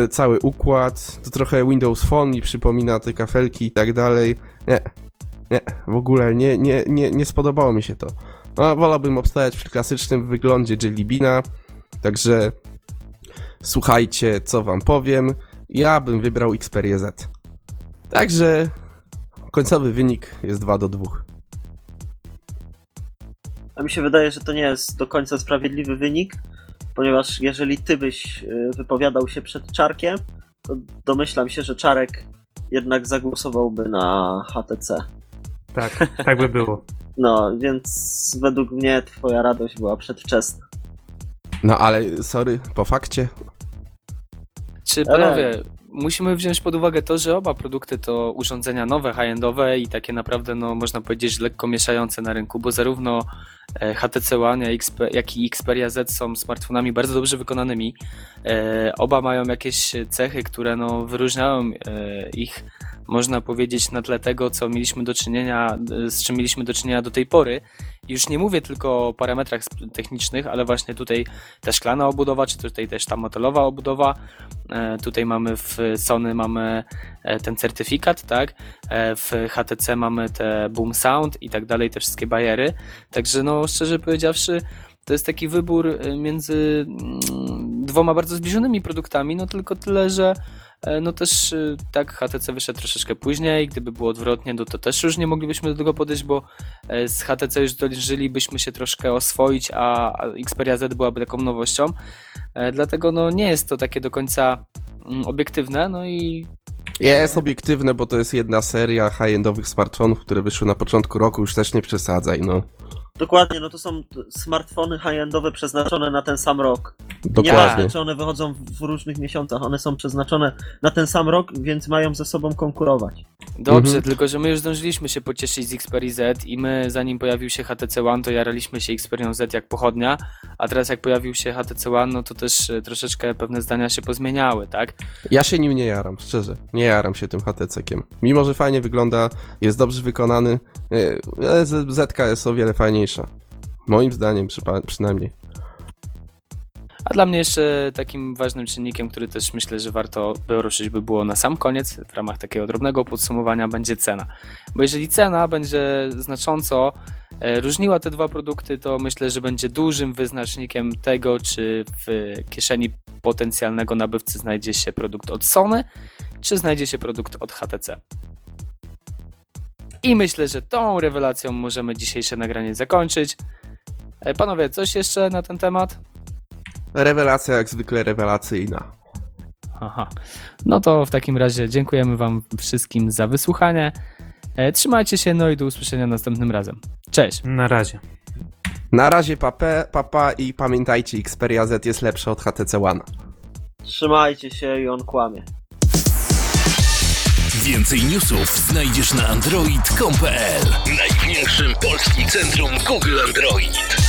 cały układ, to trochę Windows Phone mi przypomina, te kafelki i tak dalej, nie, w ogóle nie spodobało mi się to. No, wolałbym obstawiać w klasycznym wyglądzie Jelly Beana, także słuchajcie, co wam powiem, ja bym wybrał Xperia Z. Także końcowy wynik jest 2-2. A mi się wydaje, że to nie jest do końca sprawiedliwy wynik, ponieważ jeżeli ty byś wypowiadał się przed Czarkiem, to domyślam się, że Czarek jednak zagłosowałby na HTC. Tak by było. No, więc według mnie twoja radość była przedwczesna. No ale, sorry, po fakcie. Czy panowie, musimy wziąć pod uwagę to, że oba produkty to urządzenia nowe, high-endowe i takie naprawdę, no można powiedzieć, lekko mieszające na rynku, bo zarówno HTC One, jak i Xperia Z są smartfonami bardzo dobrze wykonanymi. Oba mają jakieś cechy, które no wyróżniają ich, można powiedzieć, na tle tego, z czym mieliśmy do czynienia do tej pory. Już nie mówię tylko o parametrach technicznych, ale właśnie tutaj ta szklana obudowa, czy tutaj też ta metalowa obudowa. Tutaj mamy w Sony mamy ten certyfikat, tak? W HTC mamy te boom sound i tak dalej, te wszystkie bariery. Także no szczerze powiedziawszy, to jest taki wybór między dwoma bardzo zbliżonymi produktami, no tylko tyle, że No też tak, HTC wyszedł troszeczkę później, gdyby było odwrotnie, no to też już nie moglibyśmy do tego podejść, bo z HTC już zdążylibyśmy się troszkę oswoić, a Xperia Z byłaby taką nowością, dlatego no nie jest to takie do końca obiektywne, no i... Jest obiektywne, bo to jest jedna seria high-endowych smartfonów, które wyszły na początku roku, już też nie przesadzaj, no. Dokładnie, no to są smartfony high-endowe przeznaczone na ten sam rok. Dokładnie. Nieważne, czy one wychodzą w różnych miesiącach, one są przeznaczone na ten sam rok, więc mają ze sobą konkurować. Dobrze, tylko że my już zdążyliśmy się pocieszyć z Xperia Z i my, zanim pojawił się HTC One, to jaraliśmy się Xperia Z jak pochodnia, a teraz jak pojawił się HTC One, no to też troszeczkę pewne zdania się pozmieniały, tak? Ja się nim nie jaram, szczerze. Nie jaram się tym HTC-kiem. Mimo, że fajnie wygląda, jest dobrze wykonany, Zetka jest o wiele fajniejsza. Moim zdaniem przynajmniej. A dla mnie jeszcze takim ważnym czynnikiem, który też myślę, że warto poruszyć by było na sam koniec, w ramach takiego drobnego podsumowania, będzie cena. Bo jeżeli cena będzie znacząco różniła te dwa produkty, to myślę, że będzie dużym wyznacznikiem tego, czy w kieszeni potencjalnego nabywcy znajdzie się produkt od Sony, czy znajdzie się produkt od HTC. I myślę, że tą rewelacją możemy dzisiejsze nagranie zakończyć. Panowie, coś jeszcze na ten temat? Rewelacja jak zwykle rewelacyjna. Aha. No to w takim razie dziękujemy wam wszystkim za wysłuchanie. Trzymajcie się, no i do usłyszenia następnym razem. Cześć. Na razie. Na razie papa i pamiętajcie, Xperia Z jest lepsza od HTC One. Trzymajcie się i on kłamie. Więcej newsów znajdziesz na Android.com.pl, największym polskim centrum Google Android.